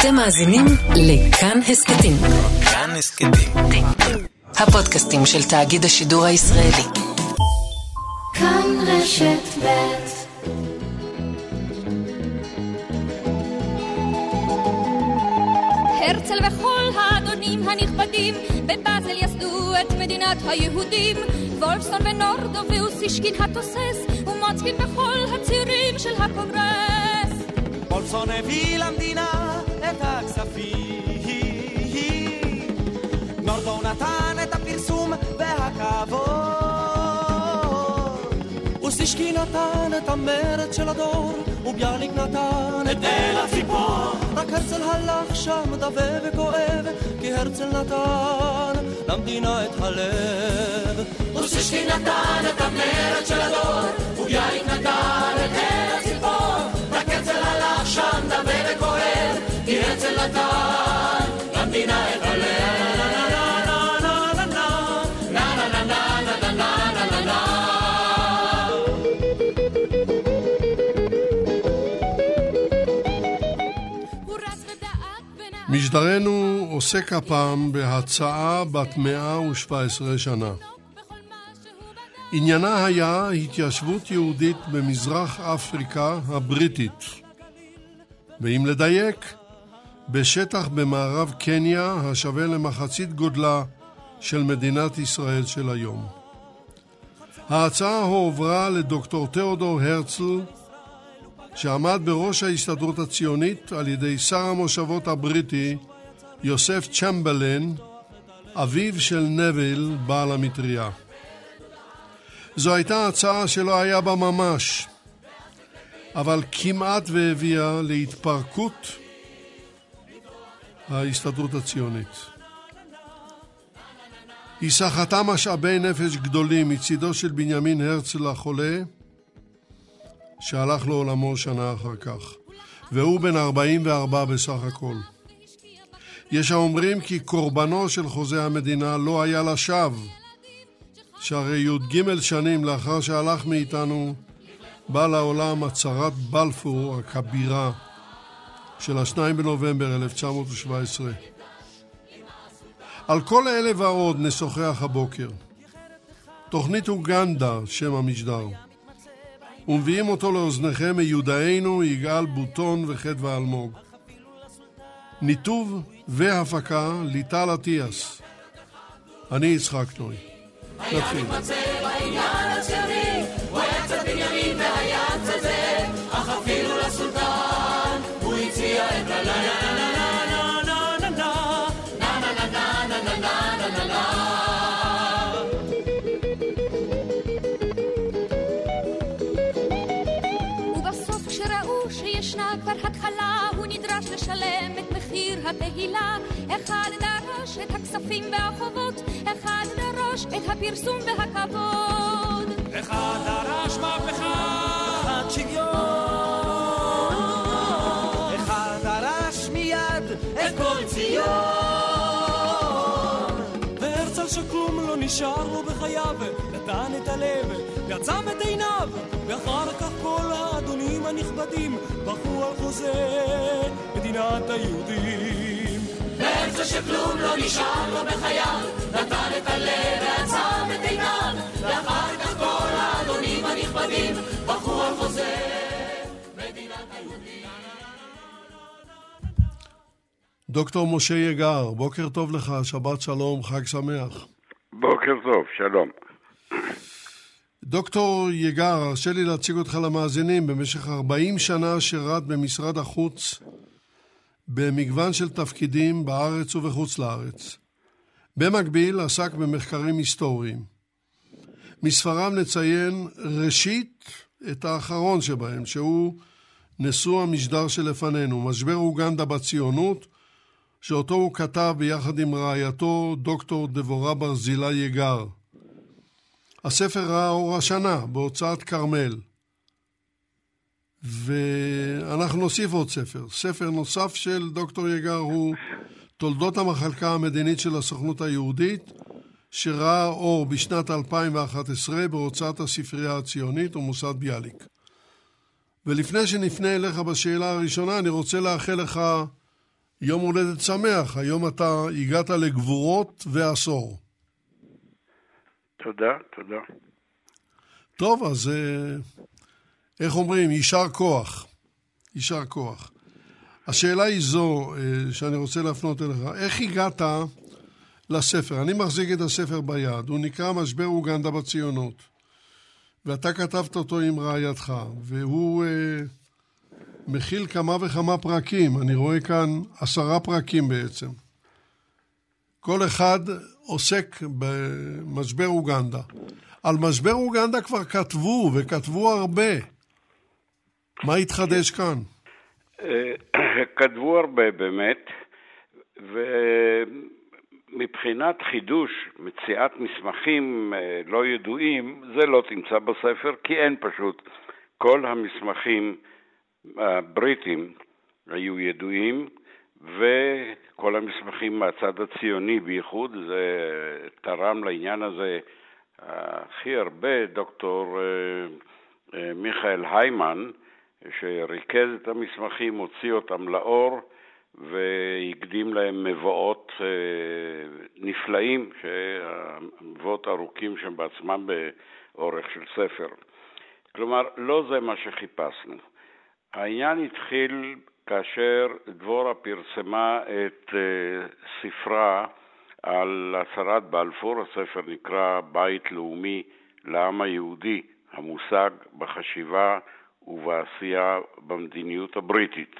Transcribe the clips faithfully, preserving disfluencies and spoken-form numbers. אתם מאזינים לכאן הסקטים. כאן הסקטים. הפודקאסטים של תאגיד השידור הישראלי. כאן רשת ב'. הרצל וכל האדונים הנכבדים בבאזל יסדו את מדינת היהודים. וולפסון ונורדו ואוסישקין התוסס ומוצקין בכל הצירים של הקונגרס. וולפסון הביא למדינה את הכספים, נורדו נתן את הפרסום והכבוד, אוסישקין נתן את המרד של הדור וביאליק נתן את אל הציפור. רק הרצל הלך שם דווה וכואב, כי הרצל נתן למדינה את הלב. אוסישקין נתן את המרד של הדור וביאליק נתן את אל הציפור. רק הרצל הלך שם דווה וכואב, כי הרצל נתן למדינה את הלב. משדרנו עוסק הפעם בהצעה בת מאה ושבע עשרה שנה. עניינה היה התיישבות יהודית במזרח אפריקה הבריטית, ואם לדייק, בשטח במערב קניה השווה למחצית גודלה של מדינת ישראל של היום. ההצעה הועברה לדוקטור תיאודור הרצל, שעמד בראש ההסתדרות הציונית, על ידי שר המושבות הבריטי יוסף צ'מברלין, אביו של נביל בעל המטריה. זו הייתה הצעה שלא היה בה ממש, אבל כמעט והביאה להתפרקות ההסתדרות הציונית. היא סחטה משאבי נפש גדולים מצידו של בנימין הרצל החולה, שהלך לעולמו שנה אחר כך, והוא בן ארבעים וארבע בסך הכל. יש האומרים כי קורבנו של חוזה המדינה לא היה לשווא, שהרי י"ג שנים לאחר שהלך מאיתנו, בא לעולם הצהרת בלפור הכבירה של השני בנובמבר אלף תשע מאות שבע עשרה. על כל אלה ועוד נשוחח הבוקר. תוכנית אוגנדה, שם המשדר. ומביאים אותו לאוזניכם מיודענו יגאל בוטון וחדווה אלמוג. ניתוב והפקה ליטל אטיאס. אני יצחק נוי. נתחיל. לשלם את מחיר התהילה, אחד דרוש את הכספים והחובות, אחד דרוש את הפרסום והכבוד, אחד דרש מהפכה, אחד שוויון, אחד דרש מיד את כל ציון. והרצל שכלום לא נשאר לו בחייו, נתן את הלב, יצם את עיניו, ואחר כך כל האדונים הנכבדים בחרו על חוזה מדינת היהודים. והרצל שכלום לא נשאר לו בחייו, נתן את הלב ועצם את עיניו, ואחר כך כל האדונים הנכבדים בחרו על חוזה מדינת היהודים. דוקטור משה יגר, בוקר טוב לך, שבת שלום, חג שמח. בוקר טוב, שלום. דוקטור יגר, הרשה לי להציג אותך למאזינים. במשך ארבעים שנה שירת במשרד החוץ במגוון של תפקידים בארץ ובחוץ לארץ. במקביל עסק במחקרים היסטוריים. מספרם נציין ראשית את האחרון שבהם, שהוא נשוא המשדר שלפנינו, משבר אוגנדה בציונות, שאותו הוא כתב ביחד עם רעייתו דוקטור דבורה ברזילה יגר. הספר ראה אור השנה בהוצאת כרמל, ואנחנו נוסיף עוד ספר. ספר נוסף של דוקטור יגר הוא תולדות המחלקה המדינית של הסוכנות היהודית, שראה אור בשנת אלפיים ואחת עשרה בהוצאת הספרייה הציונית ומוסד ביאליק. ולפני שנפנה אליך בשאלה הראשונה, אני רוצה לאחל לך יום הולדת שמח. היום אתה הגעת לגבורות ועשור. תודה, תודה. טוב, אז איך אומרים? יישר כוח. יישר כוח. השאלה היא זו שאני רוצה להפנות אליך. איך הגעת לספר? אני מחזיק את הספר ביד. הוא נקרא משבר אוגנדה בציונות. ואתה כתבת אותו עם רעייתך. והוא מכיל כמה וכמה פרקים. אני רואה כאן עשרה פרקים בעצם. כל אחד עוסק במשבר אוגנדה. על משבר אוגנדה כבר כתבו, וכתבו הרבה. מה התחדש כאן? כתבו הרבה באמת, ומבחינת חידוש, מציאת מסמכים לא ידועים, זה לא תמצא בספר, כי אין פשוט. כל המסמכים הבריטים היו ידועים, וכל המסמכים מהצד הציוני בייחוד, זה תרם לעניין הזה הכי הרבה דוקטור מיכאל היימן, שריכז את המסמכים, הוציא אותם לאור, והקדים להם מבואות נפלאים, מבואות ארוכים שהם בעצמם באורך של ספר. כלומר, לא זה מה שחיפשנו. העניין התחיל כאשר דבורה פרסמה את ספרה על הצהרת בלפור. הספר נקרא בית לאומי לעם היהודי, המושג בחשיבה ובעשייה במדיניות הבריטית.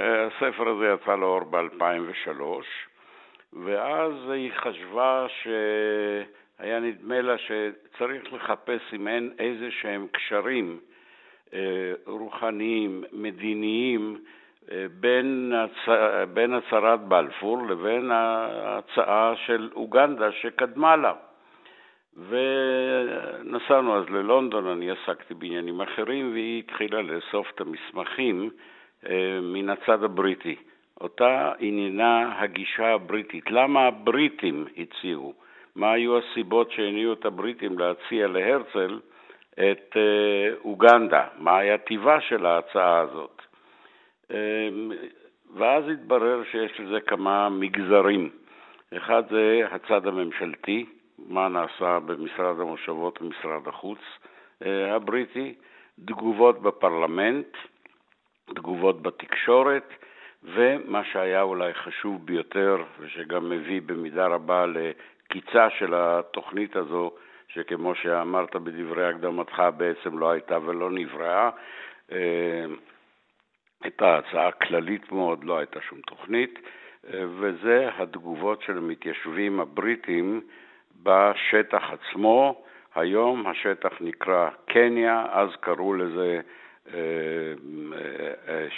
הספר הזה יצא לאור ב-אלפיים ושלוש, ואז היא חשבה שהיה נדמה לה שצריך לחפש אם אין איזה שהם קשרים רוחניים, מדיניים, בין, הצ... בין הצהרת בלפור לבין ההצעה של אוגנדה שקדמה לה. ונסענו אז ללונדון, אני עסקתי בעניינים אחרים, והיא התחילה לאסוף את המסמכים מן הצד הבריטי. אותה עניינה הגישה הבריטית. למה הבריטים הציעו? מה היו הסיבות שהניעו את הבריטים להציע להרצל את אוגנדה? מה היה טיבה של ההצעה הזאת? ואז התברר שיש לזה כמה מגזרים. אחד זה הצד הממשלתי, מה נעשה במשרד המושבות ומשרד החוץ הבריטי, תגובות בפרלמנט, תגובות בתקשורת, ומה שהיה אולי חשוב ביותר, ושגם מביא במידה רבה לקיצה של התוכנית הזו, שכמו שאמרת בדברי הקדמתך בעצם לא הייתה ולא נבראה, הייתה הצעה כללית מאוד, לא הייתה שום תוכנית, וזה התגובות של המתיישבים הבריטים בשטח עצמו. היום השטח נקרא קניה, אז קראו לזה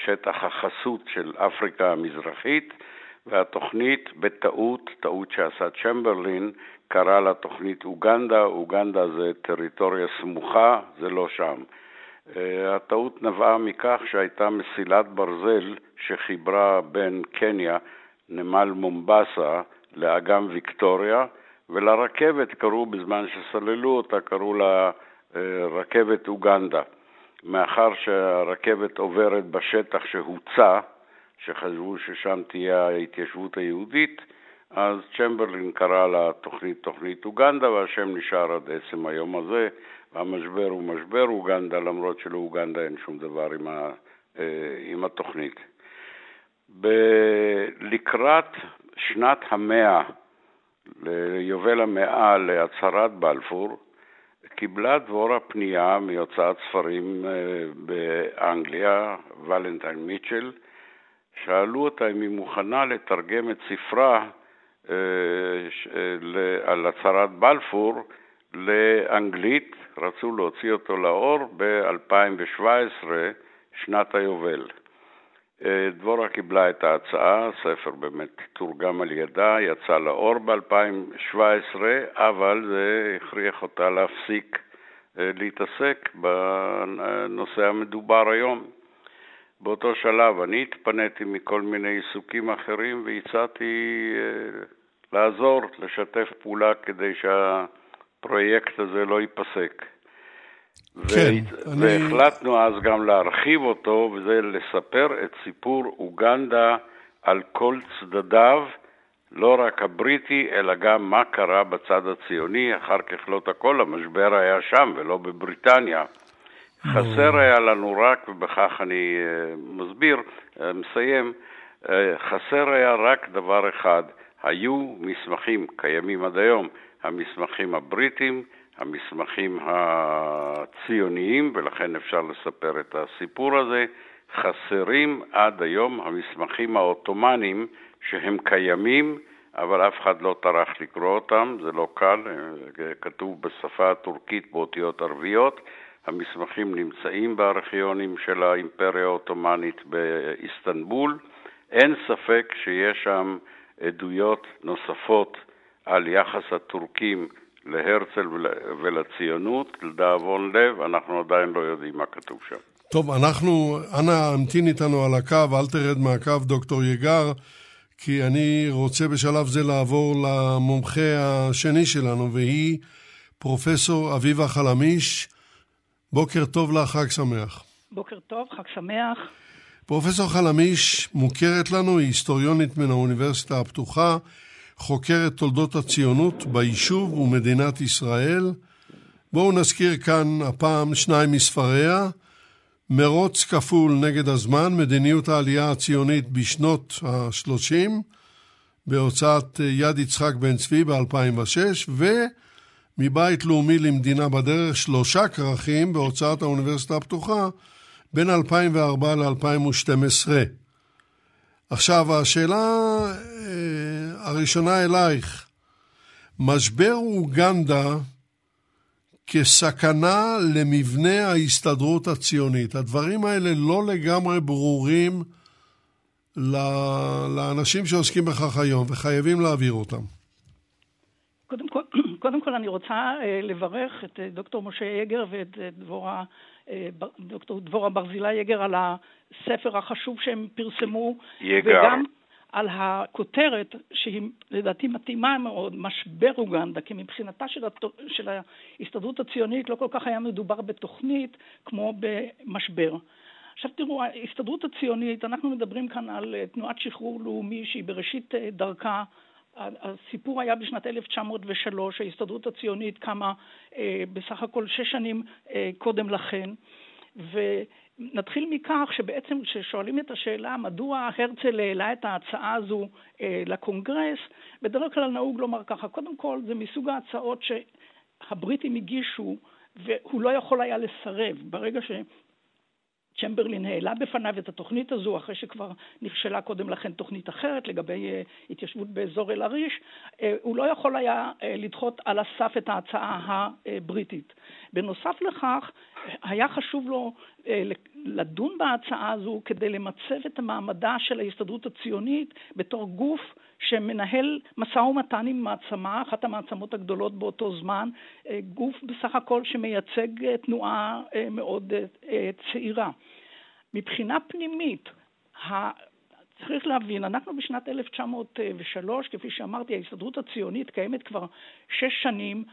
שטח החסות של אפריקה המזרחית, והתוכנית בטעות, טעות שעשה צ'מברלין, קרא לה תוכנית אוגנדה. אוגנדה זה טריטוריה סמוכה, זה לא שם. הטעות נבעה מכך שהייתה מסילת ברזל שחיברה בין קניה, נמל מומבסה, לאגם ויקטוריה, ולרכבת קראו, בזמן שסללו אותה, קראו לה רכבת אוגנדה. מאחר שהרכבת עוברת בשטח שהוצא, שחשבו ששם תהיה ההתיישבות היהודית, אז צ'מברלין קרא לה תוכנית תוכנית אוגנדה, והשם נשאר עד עצם היום הזה, והמשבר הוא משבר אוגנדה, למרות שלאוגנדה אין שום דבר עם, ה, עם התוכנית. בלקראת שנת המאה, ליובל המאה להצהרת בלפור, קיבלה דבורה פנייה מיוצאת ספרים באנגליה, ולנטיין מיטשל. שאלו אותה אם היא מוכנה לתרגם את ספרה על הצהרת בלפור לאנגלית. רצו להוציא אותו לאור ב-אלפיים ושבע עשרה, שנת היובל. דבורה קיבלה את ההצעה, הספר באמת תורגם על ידה, יצא לאור ב-אלפיים ושבע עשרה, אבל זה הכריח אותה להפסיק להתעסק בנושא המדובר היום. באותו שלב אני התפניתי מכל מיני עיסוקים אחרים, והצעתי לעזור, לשתף פעולה כדי שהפרויקט הזה לא ייפסק. כן, ו... אני... והחלטנו אז גם להרחיב אותו, וזה לספר את סיפור אוגנדה על כל צדדיו, לא רק הבריטי, אלא גם מה קרה בצד הציוני, אחר ככלות הכל, המשבר היה שם ולא בבריטניה. חסר היה לנו רק, ובכך אני מסביר, מסיים, חסר היה רק דבר אחד, היו מסמכים קיימים עד היום, המסמכים הבריטים, המסמכים הציוניים, ולכן אפשר לספר את הסיפור הזה, חסרים עד היום המסמכים העותומנים שהם קיימים, אבל אף אחד לא טרח לקרוא אותם, זה לא קל, כתוב בשפה הטורקית באותיות ערביות, המסמכים נמצאים בארכיונים של האימפריה העותומנית באיסטנבול, אין ספק שיש שם עדויות נוספות על יחס הטורקים להרצל ולציונות, לדאבון לב, אנחנו עדיין לא יודעים מה כתוב שם. טוב, אנחנו, אנא, המתין איתנו על הקו, אל תרד מהקו, דוקטור יגר, כי אני רוצה בשלב זה לעבור למומחה השני שלנו, והיא פרופסור אביבה חלמיש. בוקר טוב לך, חג שמח. בוקר טוב, חג שמח. פרופסור חלמיש מוכרת לנו, היא היסטוריונית מן האוניברסיטה הפתוחה, חוקרת תולדות הציונות ביישוב ומדינת ישראל. בואו נזכיר כאן הפעם שניים מספריה, מרוץ כפול נגד הזמן, מדיניות העלייה הציונית בשנות ה-שלושים, בהוצאת יד יצחק בן צבי ב-אלפיים ושש, ומבית לאומי למדינה בדרך שלושה כרכים בהוצאת האוניברסיטה הפתוחה, בין אלפיים וארבע ל-אלפיים ושתים עשרה. עכשיו, השאלה הראשונה אלייך, משבר אוגנדה כסכנה למבנה ההסתדרות הציונית. הדברים האלה לא לגמרי ברורים לאנשים שעוסקים בכך היום, וחייבים להעביר אותם. קודם כל, קודם כל אני רוצה לברך את דוקטור משה יגר ואת דבורה, דוקטור דבורה ברזילה יגר על הספר החשוב שהם פרסמו. יגר. וגם על הכותרת שהיא לדעתי מתאימה מאוד, משבר אוגנדה, כי מבחינתה של, התו, של ההסתדרות הציונית לא כל כך היה מדובר בתוכנית כמו במשבר. עכשיו תראו, ההסתדרות הציונית, אנחנו מדברים כאן על תנועת שחרור לאומי שהיא בראשית דרכה, הסיפור היה בשנת אלף תשע מאות ושלוש, ההסתדרות הציונית קמה בסך הכל שש שנים קודם לכן, ו... נתחיל מכך שבעצם כששואלים את השאלה מדוע הרצל העלה את ההצעה הזו אה, לקונגרס, בדרך כלל נהוג לומר ככה, קודם כל זה מסוג ההצעות שהבריטים הגישו והוא לא יכול היה לסרב. ברגע שצ'מברלין העלה בפניו את התוכנית הזו, אחרי שכבר נפשלה קודם לכן תוכנית אחרת לגבי אה, התיישבות באזור אל עריש, אה, הוא לא יכול היה אה, לדחות על הסף את ההצעה הבריטית. בנוסף לכך היה חשוב לו לדון בהצעה הזו כדי למצב את המעמדה של ההסתדרות הציונית בתור גוף שמנהל משא ומתן עם מעצמה, אחת המעצמות הגדולות באותו זמן, גוף בסך הכל שמייצג תנועה מאוד צעירה. מבחינה פנימית, צריך להבין, אנחנו בשנת אלף תשע מאות ושלוש, כפי שאמרתי, ההסתדרות הציונית קיימת כבר שש שנים,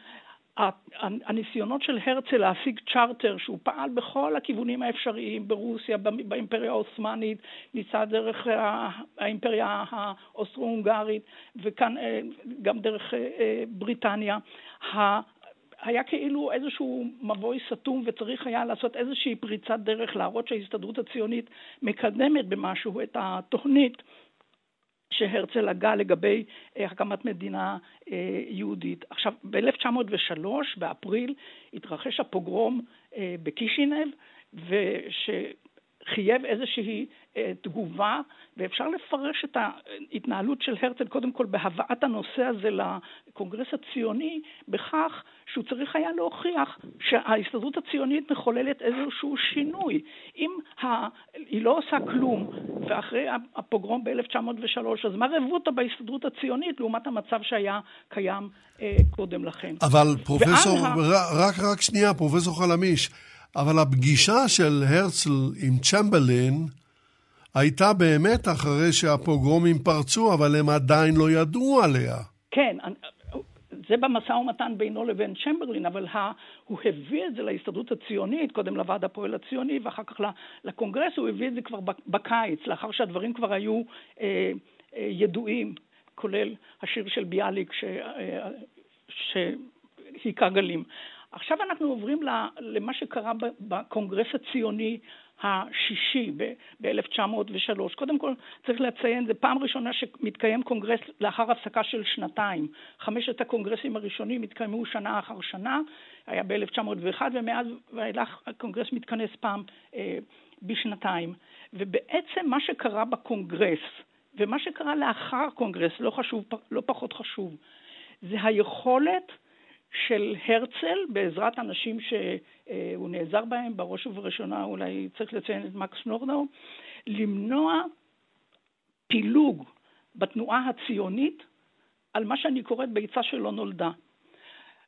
הניסיונות של הרצל להשיג צ'רטר שהוא פעל בכל הכיוונים האפשריים ברוסיה, באימפריה העות'מאנית, ניסה דרך האימפריה האוסטרו-הונגרית וכאן גם דרך בריטניה, היה כאילו איזשהו מבוי סתום וצריך היה לעשות איזושהי פריצת דרך להראות שההסתדרות הציונית מקדמת במשהו את התוכנית שהרצל הגה לגבי הקמת מדינה יהודית. עכשיו, ב-אלף תשע מאות ושלוש, באפריל, התרחש הפוגרום בקישינב, ושחייב איזושהי תגובה, ואפשר לפרש את ההתנהלות של הרצל, קודם כל בהבאת הנושא הזה לקונגרס הציוני, בכך שהוא צריך היה להוכיח שההסתדרות הציונית מחוללת איזשהו שינוי. אם ה... היא לא עושה כלום, ואחרי הפוגרום ב-אלף תשע מאות ושלוש, אז מה רבותא בהסתדרות הציונית לעומת המצב שהיה קיים אה, קודם לכן? אבל פרופסור, ועל... רק, רק שנייה, פרופסור חלמיש, אבל הפגישה של הרצל עם צ'מברלין הייתה באמת אחרי שהפוגרומים פרצו, אבל הם עדיין לא ידעו עליה. כן, זה זה במשא ומתן בינו לבין צ'מברלין, אבל הוא הביא את זה להסתדרות הציונית, קודם לוועד הפועל הציוני ואחר כך לקונגרס, הוא הביא את זה כבר בקיץ, לאחר שהדברים כבר היו אה, אה, ידועים, כולל השיר של ביאליק ש, אה, שהיכה גלים. עכשיו אנחנו עוברים למה שקרה בקונגרס הציוני השישי ב-אלף תשע מאות ושלוש. קודם כל צריך לציין, זה פעם ראשונה שמתקיים קונגרס לאחר הפסקה של שנתיים. חמשת הקונגרסים הראשונים התקיימו שנה אחר שנה, היה ב-אלף תשע מאות ואחת, ומאז ואילך הקונגרס מתכנס פעם אה, בשנתיים. ובעצם מה שקרה בקונגרס ומה שקרה לאחר הקונגרס, לא חשוב, לא פחות חשוב, זה היכולת של הרצל, בעזרת אנשים שהוא נעזר בהם, בראש ובראשונה אולי צריך לציין את מקס נורדאו, למנוע פילוג בתנועה הציונית על מה שאני קוראת ביצה שלא נולדה.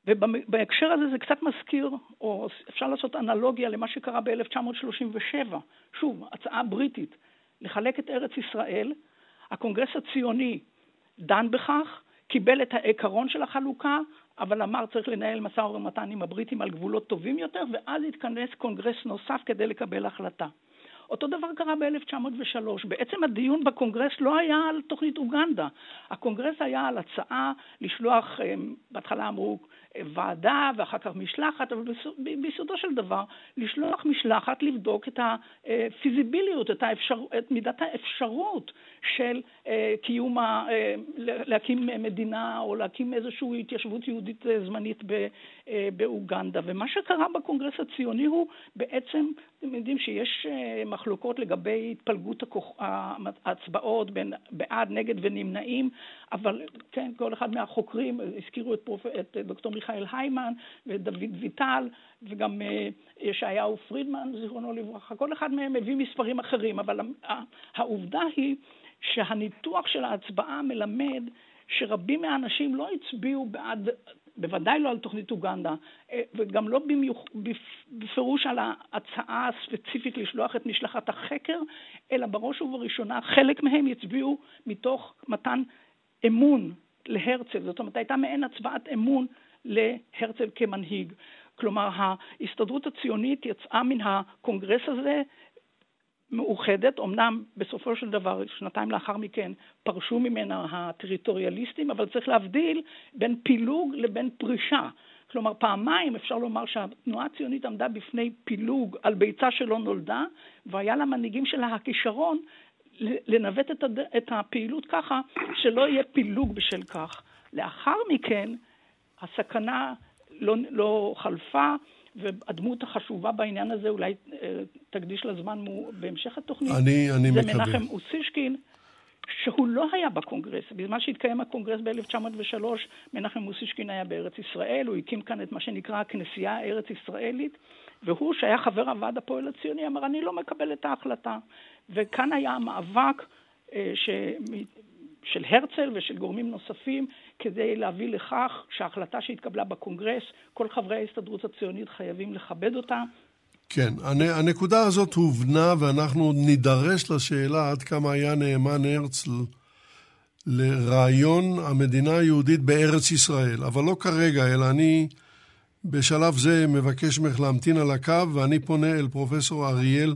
ובהקשר הזה זה קצת מזכיר, או אפשר לעשות אנלוגיה למה שקרה ב-אלף תשע מאות שלושים ושבע, שוב, הצעה בריטית, לחלק את ארץ ישראל, הקונגרס הציוני דן בכך, קיבל את העיקרון של החלוקה, אבל אמר צריך לנהל משא ומתן עם הבריטים על גבולות טובים יותר, ואז התכנס קונגרס נוסף כדי לקבל החלטה. אותו דבר קרה ב-אלף תשע מאות ושלוש. בעצם הדיון בקונגרס לא היה על תוכנית אוגנדה. הקונגרס היה על הצעה לשלוח, בהתחלה אמרו ועדה ואחר כך משלחת, אבל ביסודו של דבר, לשלוח משלחת לבדוק את הפיזיביליות, את, האפשר, את מידת האפשרות של קיום, להקים מדינה או להקים איזושהי התיישבות יהודית זמנית באוגנדה. ומה שקרה בקונגרס הציוני הוא בעצם, אתם יודעים שיש מחלוקות לגבי התפלגות ההצבעות בין בעד, נגד ונמנעים, אבל כן, כל אחד מהחוקרים, הזכירו את, פרופ... את דוקטור מיכאל היימן ודוד ויטל וגם ישעיהו פרידמן, זיכרונו לברכה, כל אחד מהם הביא מספרים אחרים, אבל העובדה היא שהניתוח של ההצבעה מלמד שרבים מהאנשים לא הצביעו בעד, בוודאי לא על תוכנית אוגנדה, וגם לא בפירוש על ההצעה הספציפית לשלוח את משלחת החקר, אלא בראש ובראשונה חלק מהם יצביעו מתוך מתן אמון להרצל. זאת אומרת, הייתה מעין הצבעת אמון להרצל כמנהיג. כלומר, ההסתדרות הציונית יצאה מן הקונגרס הזה מאוחדת, אמנם בסופו של דבר, שנתיים לאחר מכן, פרשו ממנה הטריטוריאליסטים, אבל צריך להבדיל בין פילוג לבין פרישה. כלומר, פעמיים אפשר לומר שהתנועה הציונית עמדה בפני פילוג על ביצה שלא נולדה, והיה למנהיגים שלה הכישרון לנווט את, הד... את הפעילות ככה, שלא יהיה פילוג בשל כך. לאחר מכן, הסכנה לא, לא חלפה, והדמות החשובה בעניין הזה, אולי תקדיש לזמן בהמשך התוכנית, אני, אני זה מקבל. מנחם אוסישקין, שהוא לא היה בקונגרס. בזמן שהתקיים הקונגרס ב-אלף תשע מאות ושלוש, מנחם אוסישקין היה בארץ ישראל, הוא הקים כאן את מה שנקרא הכנסייה הארץ ישראלית, והוא שהיה חבר הוועד הפועל הציוני, אמר אני לא מקבל את ההחלטה. וכאן היה המאבק ש... של הרצל ושל גורמים נוספים, כדי להביא לכך שההחלטה שהתקבלה בקונגרס, כל חברי ההסתדרות הציונית חייבים לכבד אותה. כן, הנקודה הזאת הובנה, ואנחנו נידרש לשאלה עד כמה היה נאמן הרצל לרעיון המדינה היהודית בארץ ישראל. אבל לא כרגע, אלא אני בשלב זה מבקש ממך להמתין על הקו, ואני פונה אל פרופסור אריאל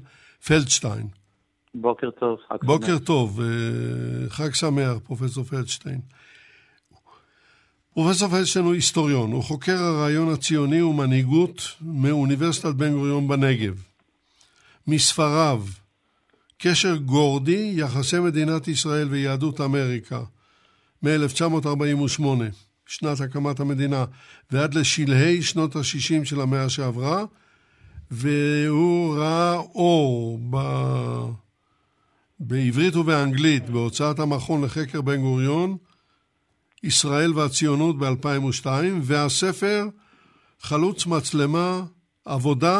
פלדשטיין. בוקר טוב, חג בוקר שמח. טוב, חג שמח, פרופסור פלדשטיין. פרופסור פלדשטיין הוא היסטוריון, הוא חוקר הרעיון הציוני ומנהיגות מאוניברסיטת בן גוריון בנגב. מספריו, קשר גורדי, יחסי מדינת ישראל ויהדות אמריקה, מ-אלף תשע מאות ארבעים ושמונה, שנת הקמת המדינה, ועד לשלהי שנות ה-שישים של המאה שעברה, והוא ראה אור ב... בעברית ובאנגלית בהוצאת המכון לחקר בן גוריון, ישראל והציונות ב-אלפיים ושתיים, והספר חלוץ מצלמה עבודה,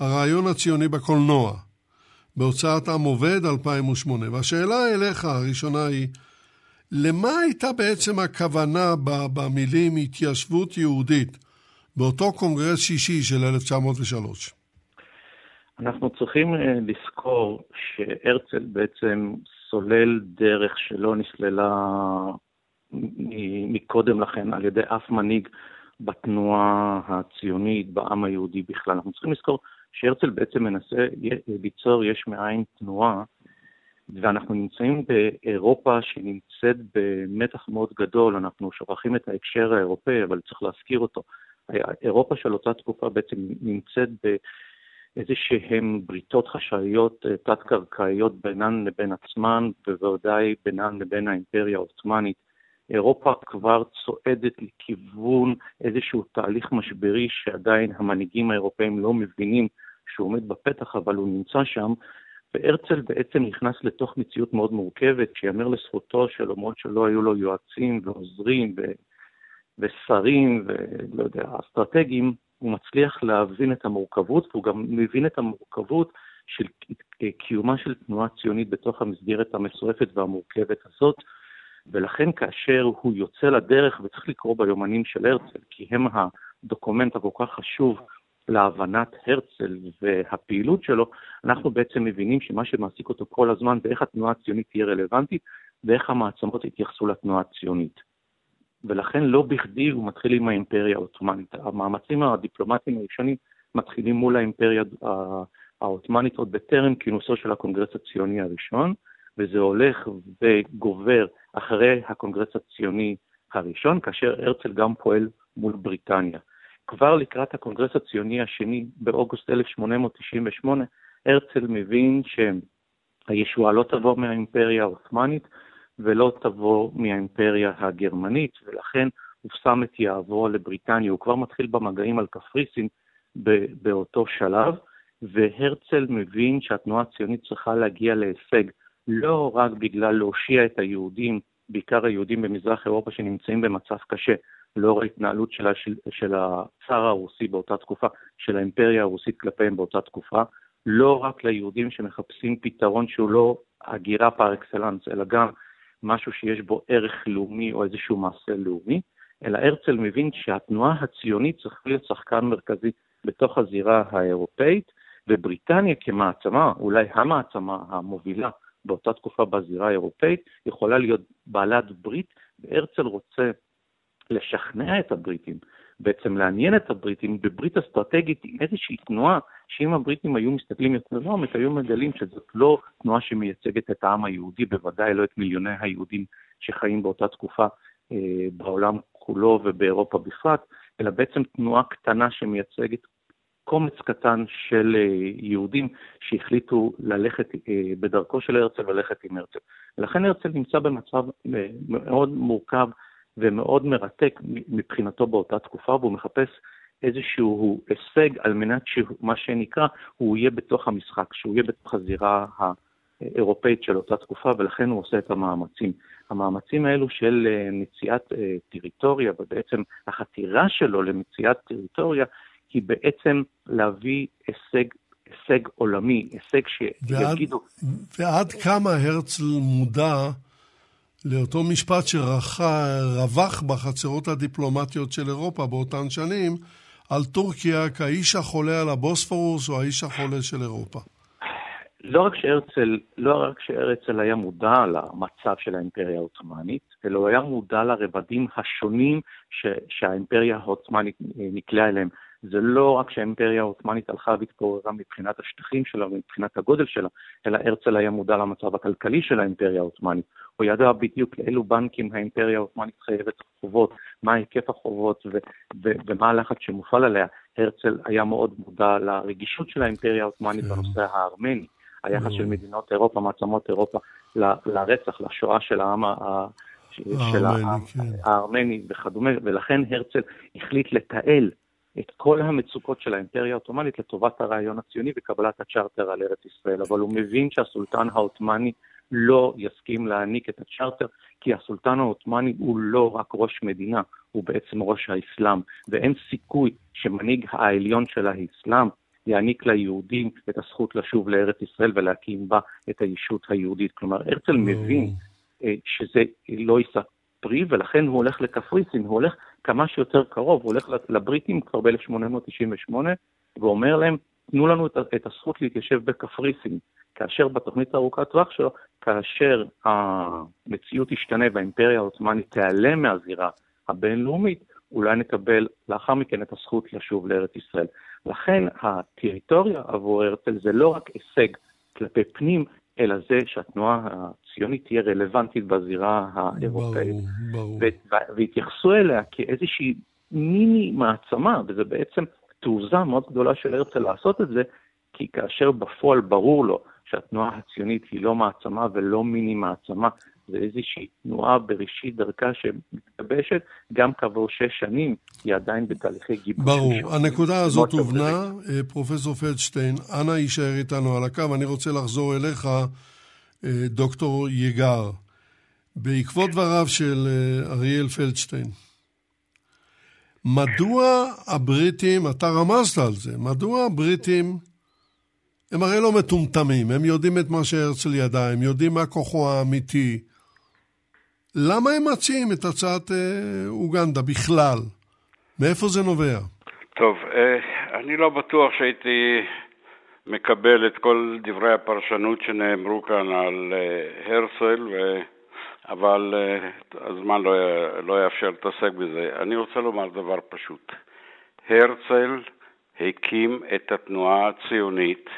הרעיון הציוני בקולנוע, בהוצאת עם עובד אלפיים ושמונה. והשאלה אליך הראשונה היא, למה הייתה בעצם הכוונה במילים התיישבות יהודית באותו קונגרס שישי של אלף תשע מאות ושלוש? אנחנו צריכים לזכור שהרצל בעצם סולל דרך שלא נסללה מקודם לכן על ידי אף מנהיג בתנועה הציונית, בעם היהודי בכלל. אנחנו צריכים לזכור שהרצל בעצם מנסה ליצור יש מאין תנועה, ואנחנו נמצאים באירופה שנמצאת במתח מאוד גדול. אנחנו שוכחים את ההקשר האירופאי, אבל צריך להזכיר אותו. אירופה של אותה תקופה בעצם נמצאת באיזה שהם בריתות חשאיות, תת-קרקעיות בינן לבין עצמן, ובוודאי בינן לבין האימפריה העות'מאנית. אירופה כבר צועדת לכיוון איזשהו תהליך משברי שעדיין המנהיגים האירופאים לא מבינים שהוא עומד בפתח, אבל הוא נמצא שם, והרצל בעצם נכנס לתוך מציאות מאוד מורכבת, שיאמר לזכותו שלמרות שלא היו לו יועצים ועוזרים ו... ושרים ולא יודע, אסטרטגיים, הוא מצליח להבין את המורכבות, והוא גם מבין את המורכבות של קיומה של תנועה ציונית בתוך המסגרת המסועפת והמורכבת הזאת, ולכן כאשר הוא יוצא לדרך, וצריך לקרוא ביומנים של הרצל, כי הם הדוקומנט הכל כך חשוב להבנת הרצל והפעילות שלו, אנחנו בעצם מבינים שמה שמעסיק אותו כל הזמן, ואיך התנועה הציונית תהיה רלוונטית, ואיך המעצמות התייחסו לתנועה הציונית. ולכן לא בכדי הוא מתחיל עם האימפריה העות'מאנית. המאמצים הדיפלומטיים הראשונים מתחילים מול האימפריה העות'מאנית עוד בטרם כינוסו של הקונגרס הציוני הראשון, וזה הולך וגובר אחרי הקונגרס הציוני הראשון, כאשר הרצל גם פועל מול בריטניה. כבר לקראת הקונגרס הציוני השני באוגוסט אלף שמונה מאות תשעים ושמונה, הרצל מבין שהישועה לא תבוא מהאימפריה העות'מאנית, ולא תבוא מהאימפריה הגרמנית, ולכן הוא שם את יעבו לבריטניה. הוא כבר מתחיל במגעים על קפריסין באותו שלב, והרצל מבין שהתנועה הציונית צריכה להגיע להישג, לא רק בגלל להושיע את היהודים, בעיקר היהודים במזרח אירופה שנמצאים במצב קשה, לאור ההתנהלות שלה, של, של הצאר הרוסי באותה תקופה, של האימפריה הרוסית כלפיהם באותה תקופה, לא רק ליהודים שמחפשים פתרון שהוא לא הגירה פאר אקסלנס, אלא גם משהו שיש בו ערך לאומי או איזשהו מעשה לאומי, אלא הרצל מבין שהתנועה הציונית צריך להיות שחקן מרכזי בתוך הזירה האירופאית, ובריטניה כמעצמה, אולי המעצמה המובילה באותה תקופה בזירה האירופאית, יכולה להיות בעלת ברית, והרצל רוצה לשכנע את הבריטים, בעצם לעניין את הבריטים בברית אסטרטגית עם איזושהי תנועה, שאם הבריטים היו מסתכלים יותר לעומק, היו מגלים שזאת לא תנועה שמייצגת את העם היהודי, בוודאי לא את מיליוני היהודים שחיים באותה תקופה אה, בעולם כולו ובאירופה בפרט, אלא בעצם תנועה קטנה שמייצגת קומץ קטן של אה, יהודים שהחליטו ללכת אה, בדרכו של הרצל וללכת עם הרצל. ולכן הרצל נמצא במצב אה, מאוד מורכב, ומאוד מרתק מבחינתו באותה תקופה, והוא מחפש איזשהו הישג על מנת שמה שנקרא, הוא יהיה בתוך המשחק, שהוא יהיה בתוך הזירה האירופאית של אותה תקופה, ולכן הוא עושה את המאמצים. המאמצים האלו של מציאת טריטוריה, ובעצם החתירה שלו למציאת טריטוריה, היא בעצם להביא הישג, הישג עולמי, הישג שיגידו... ועד כמה הרצל מודע... לאותו משפט שרווח בחצרות הדיפלומטיות של אירופה באותן שנים, על טורקיה כאיש החולה על הבוספורוס או האיש החולה של אירופה. לא רק שהרצל, לא רק שהרצל היה מודע למצב של האימפריה העות'מאנית, אלא הוא היה מודע לרבדים השונים ש, שהאימפריה העות'מאנית נקלעה אליהם. זה לא רק שהאימפריה העות'מאנית הלכה והתפוררה מבחינת השטחים שלה ומבחינת הגודל שלה, אלא הרצל היה מודע למצב הכלכלי של האימפריה העות'מאנית. הוא ידע בדיוק לאילו בנקים האימפריה העות'מאנית חייבת חובות, מה היקף החובות ו- ו- ומה הלחץ שמופעל עליה. הרצל היה מאוד מודע לרגישות של האימפריה העות'מאנית בנושא הארמני, היחס של מדינות אירופה, מעצמות אירופה, ל- לרצח, לשואה של העם ה... של העם הארמני וכדומה, ולכן הרצל החליט לתעל את כל המצוקות של האימפריה העות'מאנית לטובת הרעיון הציוני וקבלת הצ'רטר על ארץ ישראל. אבל הוא מבין שהסולטן העות'מאני לא יסכים להעניק את הצ'רטר, כי הסולטן העות'מאני הוא לא רק ראש מדינה, הוא בעצם ראש האסלאם, ואין סיכוי שמנהיג העליון של האסלאם יעניק ליהודים את הזכות לשוב לארץ ישראל ולהקים בה את הישות היהודית. כלומר, הרצל מבין שזה לא יישא פרי, ולכן הוא הולך לקפריסין, הוא הולך כמה שיותר קרוב, הוא הולך לבריטים כבר ב-אלף שמונה מאות תשעים ושמונה, ואומר להם, תנו לנו את הזכות להתיישב בקפריסין, כאשר בתוכנית הארוכת טווח שלו, כאשר המציאות תשתנה והאימפריה העות'מאנית תיעלם מהזירה הבינלאומית, אולי נקבל לאחר מכן את הזכות לשוב לארץ ישראל. לכן הטריטוריה עבור הרצל זה לא רק הישג כלפי פנים, אלא זה שהתנועה הציונית תהיה רלוונטית בזירה האירופאית. ברור, ברור. והתייחסו אליה כאיזושהי מיני מעצמה, וזה בעצם תעוזה מאוד גדולה של הרצל לעשות את זה, כי כאשר בפועל ברור לו שהתנועה הציונית היא לא מעצמה ולא מיני מעצמה, זה איזושהי תנועה בראשית דרכה שמתגבשת, גם כעבור שש שנים היא עדיין בתהליכי גיבוש. ברור, הנקודה הזאת הובנה. פרופסור פלדשטיין, אנא יישאר איתנו על הקו. אני רוצה לחזור אליך, דוקטור יגר, בעקבות דבריו של אריאל פלדשטיין. מדוע הבריטים, אתה רמזת על זה, מדוע הבריטים, הם הרי לא מטומטמים, הם יודעים את מה שהרצל ידע, הם יודעים מה כוחו האמיתי. למה הם מציעים את הצעת אה, אוגנדה בכלל? מאיפה זה נובע? טוב, אה, אני לא בטוח שהייתי מקבל את כל דברי הפרשנות שנאמרו כאן על אה, הרצל, ו... אבל אה, הזמן לא, לא יאפשר להתעסק בזה. אני רוצה לומר דבר פשוט. הרצל הקים את התנועה הציונית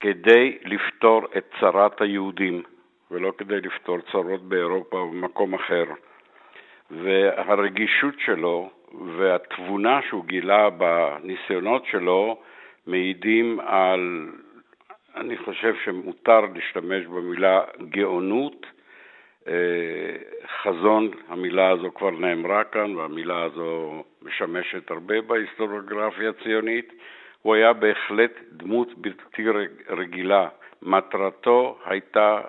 כדי לפתור את צרת היהודים, ולא כדי לפתור צרות באירופה או במקום אחר. והרגישות שלו והתבונה שהוא גילה בניסיונות שלו מעידים על, אני חושב שמותר להשתמש במילה גאונות, חזון, המילה הזו כבר נאמרה כאן, והמילה הזו משמשת הרבה בהיסטוריוגרפיה הציונית. הוא היה בהחלט דמות בלתי רגילה. מטרתו הייתה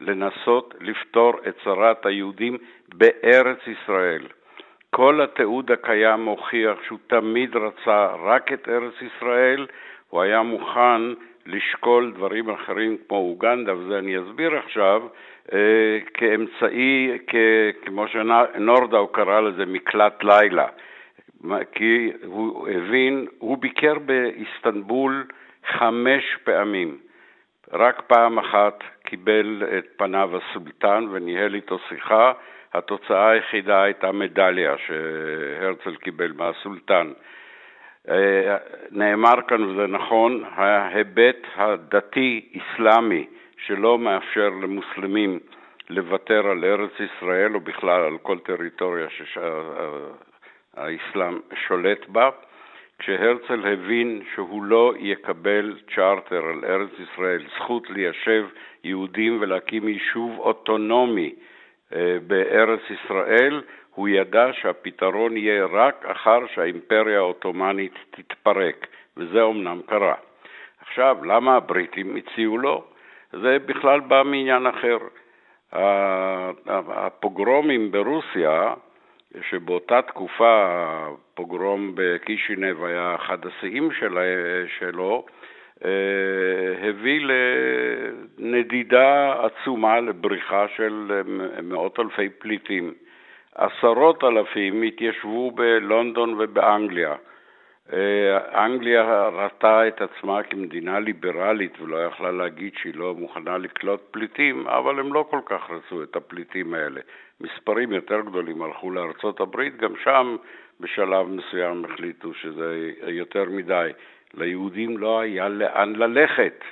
לנסות לפתור את צרת היהודים בארץ ישראל. כל התיעוד הקיים מוכיח שהוא תמיד רצה רק את ארץ ישראל, הוא היה מוכן לשקול דברים אחרים כמו אוגנדה, וזה אני אסביר עכשיו, אה, כאמצעי, כ, כמו שנורדאו קרא לזה, מקלט לילה. כי הוא הבין, הוא ביקר באיסטנבול חמש פעמים. רק פעם אחת קיבל את פניו הסולטן וניהל איתו שיחה. התוצאה היחידה הייתה מדליה שהרצל קיבל מהסולטן. נאמר כאן, וזה נכון, ההיבט הדתי-איסלאמי שלא מאפשר למוסלמים לוותר על ארץ ישראל או בכלל על כל טריטוריה שהאיסלאם שולט בה. כשהרצל הבין שהוא לא יקבל צ'ארטר על ארץ ישראל, זכות ליישב יהודים ולהקים יישוב אוטונומי בארץ ישראל, הוא ידע שהפתרון יהיה רק אחר שהאימפריה העות'מאנית תתפרק, וזה אומנם קרה. עכשיו, למה הבריטים הציעו לו? זה בכלל בא מעניין אחר. הפוגרומים ברוסיה, שבאותה תקופה הפוגרום בקישינב היה אחד השיאים שלו, הביא לנדידה עצומה, לבריחה של מאות אלפי פליטים. עשרות אלפים התיישבו בלונדון ובאנגליה. אנגליה ראתה את עצמה כמדינה ליברלית ולא יכלה להגיד שהיא לא מוכנה לקלוט פליטים, אבל הם לא כל כך רצו את הפליטים האלה. מספרים יותר גדולים הלכו לארצות הברית, גם שם בשלב מסוים החליטו שזה יותר מדי. ליהודים לא היה לאן ללכת.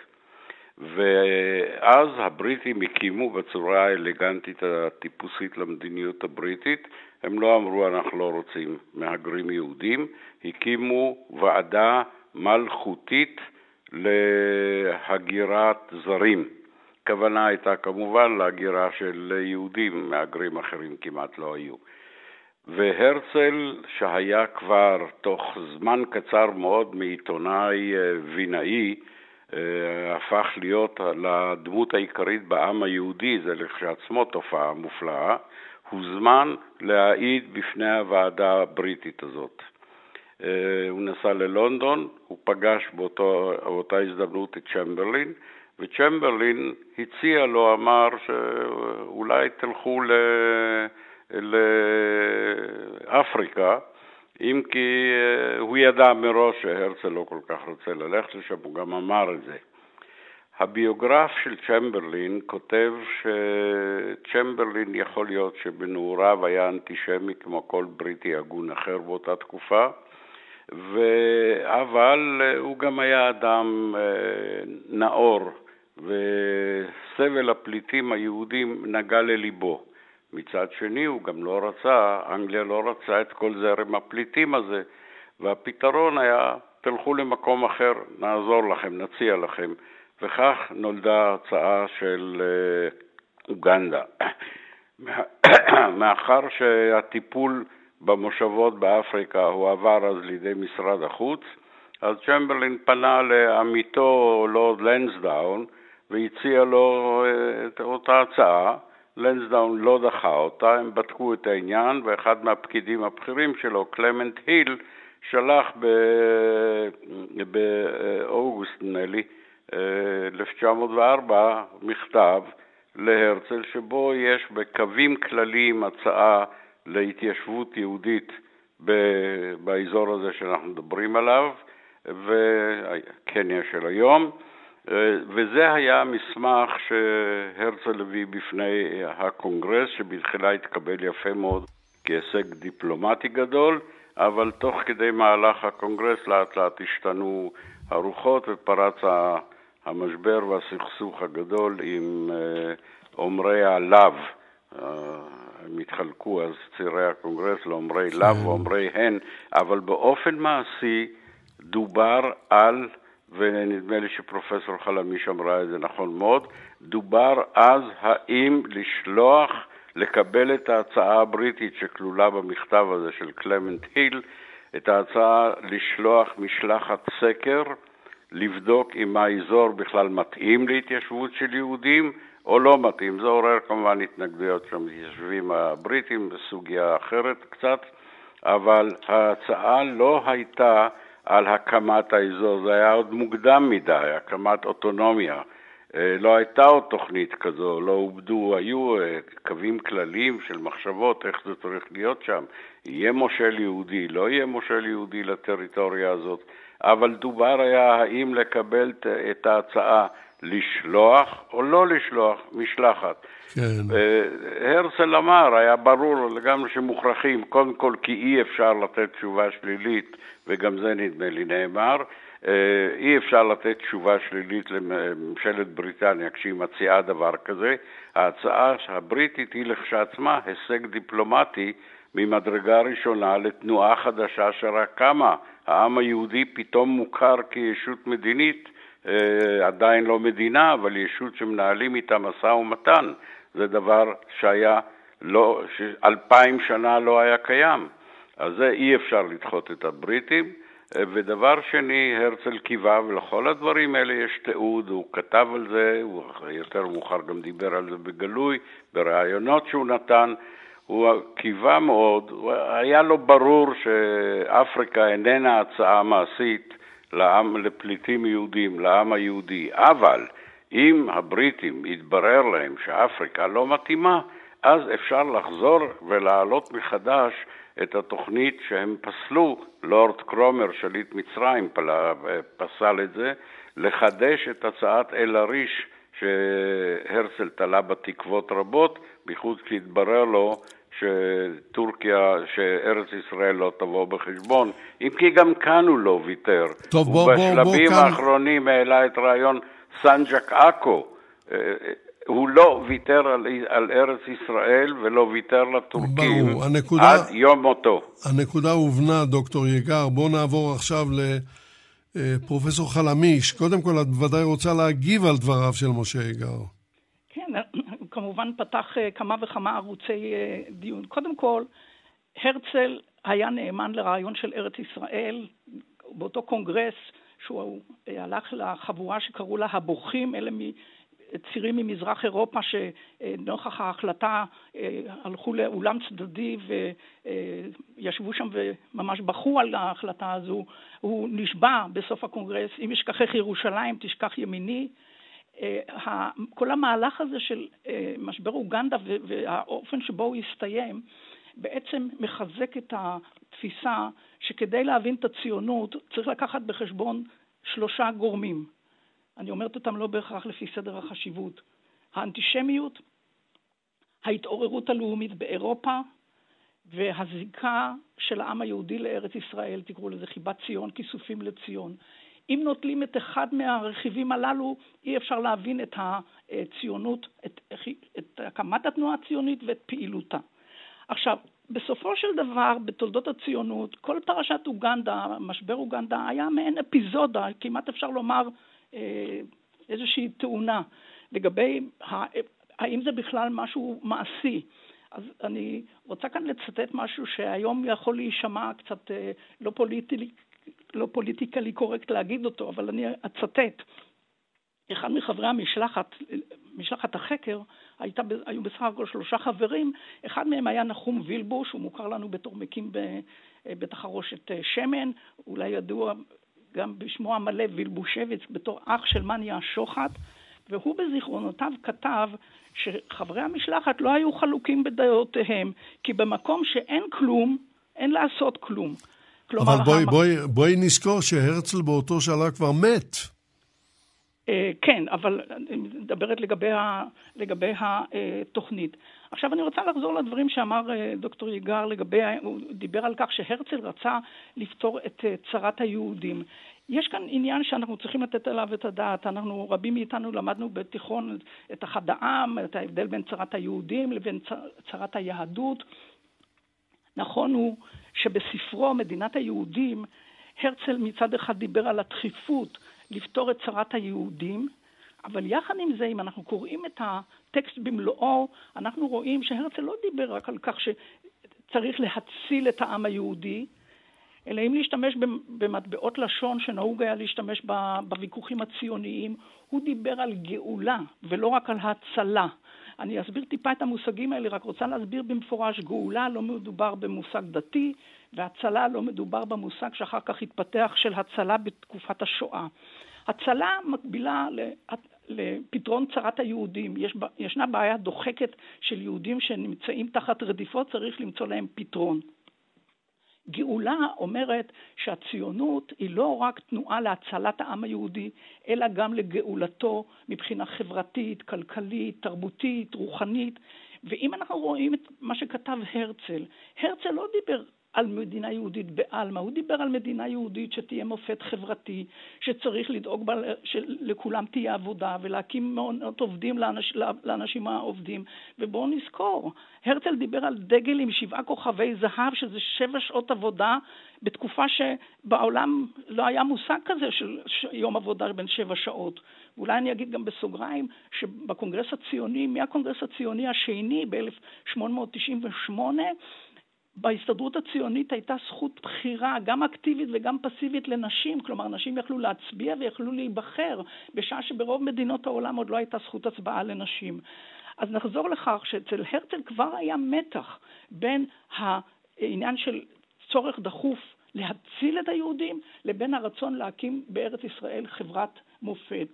ואז הבריטים הקימו בצורה האלגנטית הטיפוסית למדיניות הבריטית, הם לא אמרו אנחנו לא רוצים מהגרים יהודים, הקימו ועדה מלכותית להגירת זרים. הכוונה הייתה כמובן להגירה של יהודים, מהגרים אחרים כמעט לא היו. והרצל, שהיה כבר תוך זמן קצר מאוד מעיתונאי וינאי, הפך להיות לדמות העיקרית בעם היהודי, זה לכשעצמו תופעה מופלאה, הוזמן להעיד בפני הוועדה הבריטית הזאת. הוא נסע ללונדון, הוא פגש באותו, באותה הזדמנות את צ'מברלין, וצ'מברלין הציע לו, אמר שאולי תלכו ל... לאפריקה, אם כי הוא ידע מראש שהרצל לא כל כך רוצה ללכת לשם, הוא גם אמר את זה. הביוגרף של צ'מברלין כותב שצ'מברלין יכול להיות שבנעוריו היה אנטישמי כמו כל בריטי הגון אחר באותה תקופה, אבל הוא גם היה אדם נאור, וסבל הפליטים היהודים נגע לליבו. מצד שני הוא גם לא רצה, אנגליה לא רצה את כל זרם הפליטים הזה, והפתרון היה תלכו למקום אחר, נעזור לכם, נציע לכם, וכך נולדה ההצעה של אוגנדה. מאחר שהטיפול במושבות באפריקה הוא עבר אז לידי משרד החוץ, אז צ'מברלין פנה לעמיתו לורד לנסדאון והציע לו את אותה הצעה. לנסדאון לא דחה אותה, הם בדקו את העניין, ואחד מהפקידים הבכירים שלו, קלמנט היל, שלח באוגוסט נלי אלף תשע מאות וארבע מכתב להרצל, שבו יש בקווים כלליים הצעה להתיישבות יהודית באזור הזה שאנחנו מדברים עליו, וקניה של היום, וזה היה מסמך שהרצל הביא בפני הקונגרס, שבתחילה התקבל יפה מאוד כהישג דיפלומטי גדול, אבל תוך כדי מהלך הקונגרס לאט לאט השתנו הרוחות ופרץ המשבר והסכסוך הגדול עם אומרי הלאו. הם התחלקו אז צירי הקונגרס לאומרי לאו ואומרי הן, אבל באופן מעשי דובר על, ונדמה לי שפרופסור חלמיש אמרה את זה נכון מאוד, דובר אז האם לשלוח, לקבל את ההצעה הבריטית שכלולה במכתב הזה של קלמנט היל, את ההצעה לשלוח משלחת סקר, לבדוק אם האזור בכלל מתאים להתיישבות של יהודים או לא מתאים. זה עורר כמובן התנגדויות של המתיישבים הבריטים, בסוגיה אחרת קצת, אבל ההצעה לא הייתה על הקמת האזור, זה היה עוד מוקדם מדי, הקמת אוטונומיה. לא הייתה עוד תוכנית כזו, לא עובדו, היו קווים כלליים של מחשבות, איך זה צריך להיות שם. יהיה מושל יהודי, לא יהיה מושל יהודי לטריטוריה הזאת, אבל דובר היה האם לקבל את ההצעה לשלוח או לא לשלוח משלחת. כן. הרצל אמר, היה ברור לגמרי שמוכרחים, קודם כל כי אי אפשר לתת תשובה שלילית, וגם זה נדמה לי נאמר, אי אפשר לתת תשובה שלילית לממשלת בריטניה כשהיא מציעה דבר כזה. ההצעה הבריטית היא לכשעצמה הישג דיפלומטי ממדרגה ראשונה לתנועה חדשה שרק קמה. העם היהודי פתאום מוכר כישות מדינית, עדיין לא מדינה, אבל ישות שמנהלים איתה משא ומתן. זה דבר שהיה לא, אלפיים שנה לא היה קיים. אז זה אי אפשר לדחות את הבריטים. ודבר שני, הרצל קיווה, ולכל הדברים האלה יש תיעוד, הוא כתב על זה, הוא יותר מאוחר גם דיבר על זה בגלוי, ברעיונות שהוא נתן, הוא קיווה מאוד, היה לו ברור שאפריקה איננה הצעה מעשית לעם, לפליטים יהודים, לעם היהודי, אבל אם הבריטים יתברר להם שאפריקה לא מתאימה, אז אפשר לחזור ולהעלות מחדש את התוכנית שהם פסלו. לורד קרומר, שליט מצרים, פסל את זה, לחדש את הצעת אל-אריש שהרצל תלה בתקוות רבות, בחוץ להתברר לו שטורקיה, שארץ ישראל לא תבוא בחשבון, אם כי גם כאן הוא לא ויתר. טוב, בוא, בוא, בוא, ובשלבים בוא, האחרונים כאן... העלה את רעיון סנג'ק אקו, הוא לא ויתר על, על ארץ ישראל ולא ויתר לטורקים ברור, הנקודה, עד יום מותו. הנקודה הובנה, דוקטור יקר. בוא נעבור עכשיו לפרופסור חלמיש. קודם כל, את ודאי רוצה להגיב על דבריו של משה יקר. כן, הוא כמובן פתח כמה וכמה ערוצי דיון. קודם כל, הרצל היה נאמן לרעיון של ארץ ישראל באותו קונגרס שהוא הלך לחבורה שקראו לה הבוכים, אלה מ... צירים ממזרח אירופה שנוכח ההחלטה הלכו לאולם צדדי וישבו שם וממש בחו על ההחלטה הזו. הוא נשבע בסוף הקונגרס, אם ישכחך ירושלים תשכח ימיני. כל המהלך הזה של משבר אוגנדה והאופן שבו הוא הסתיים בעצם מחזק את התפיסה שכדי להבין את הציונות צריך לקחת בחשבון שלושה גורמים. אני אומרת אותם לא בהכרח לפי סדר החשיבות. האנטישמיות, ההתעוררות הלאומית באירופה, והזיקה של העם היהודי לארץ ישראל, תקראו לזה חיבת ציון, כיסופים לציון. אם נוטלים את אחד מהרכיבים הללו, אי אפשר להבין את הציונות, את, את הקמת התנועה הציונית ואת פעילותה. עכשיו, בסופו של דבר, בתולדות הציונות, כל פרשת אוגנדה, משבר אוגנדה, היה מעין אפיזודה, כמעט אפשר לומר איזושהי תאונה, לגבי האם זה בכלל משהו מעשי. אז אני רוצה כאן לצטט משהו שהיום יכול להישמע קצת לא פוליטי, לא פוליטיקלי קורקט להגיד אותו, אבל אני אצטט. אחד מחברי המשלחת, משלחת החקר, הייתה, היו בסך הכל שלושה חברים, אחד מהם היה נחום וילבוש, הוא מוכר לנו בתורמקים בבית החרושת שמן, אולי ידוע גם בשמו המלא וילבושביץ, בתור אח של מניה שוחט, והוא בזיכרונותיו כתב שחברי המשלחת לא היו חלוקים בדעותיהם, כי במקום שאין כלום, אין לעשות כלום. כלומר, אבל בואי, המח... בואי, בואי נזכור שהרצל באותו שלה כבר מת. אה, כן, אבל אני מדברת לגבי, ה, לגבי התוכנית. עכשיו אני רוצה לחזור לדברים שאמר דוקטור יגר לגבי, הוא דיבר על כך שהרצל רצה לפתור את צרת היהודים. יש כאן עניין שאנחנו צריכים לתת עליו את הדעת. אנחנו, רבים מאיתנו למדנו בתיכון את אחד העם, את ההבדל בין צרת היהודים לבין צרת היהדות. נכון הוא שבספרו מדינת היהודים, הרצל מצד אחד דיבר על הדחיפות לפתור את צרת היהודים, אבל יחד עם זה, אם אנחנו קוראים את הטקסט במלואו, אנחנו רואים שהרצל לא דיבר רק על כך שצריך להציל את העם היהודי, אלא אם להשתמש במטבעות לשון שנהוג היה להשתמש בוויכוחים הציוניים, הוא דיבר על גאולה ולא רק על הצלה. אני אסביר טיפה את המושגים האלה, רק רוצה להסביר במפורש, גאולה לא מדובר במושג דתי, והצלה לא מדובר במושג שאחר כך התפתח של הצלה בתקופת השואה. הצלה מקבילה לפתרון צרת היהודים. יש, ישנה בעיה דוחקת של יהודים שנמצאים תחת רדיפות, צריך למצוא להם פתרון. גאולה אומרת שהציונות היא לא רק תנועה להצלת העם היהודי, אלא גם לגאולתו מבחינה חברתית, כלכלית, תרבותית, רוחנית. ואם אנחנו רואים את מה שכתב הרצל, הרצל לא דיבר על מדינה יהודית בעלמה, הוא דיבר על מדינה יהודית שתהיה מופת חברתי, שצריך לדאוג בה שלכולם תהיה עבודה, ולהקים מעונות עובדים לאנש, לאנשים העובדים. ובואו נזכור, הרצל דיבר על דגל עם שבעה כוכבי זהב, שזה שבע שעות עבודה, בתקופה שבעולם לא היה מושג כזה של יום עבודה בין שבע שעות. ואולי אני אגיד גם בסוגריים, שבקונגרס הציוני, מהקונגרס הציוני השני ב-אלף שמונה מאות תשעים ושמונה, בהסתדרות הציונית הייתה זכות בחירה, גם אקטיבית וגם פסיבית לנשים, כלומר נשים יכלו להצביע ויכלו להיבחר, בשעה שברוב מדינות העולם עוד לא הייתה זכות הצבעה לנשים. אז נחזור לכך שאצל הרצל כבר היה מתח בין העניין של צורך דחוף להציל את היהודים, לבין הרצון להקים בארץ ישראל חברת מופת.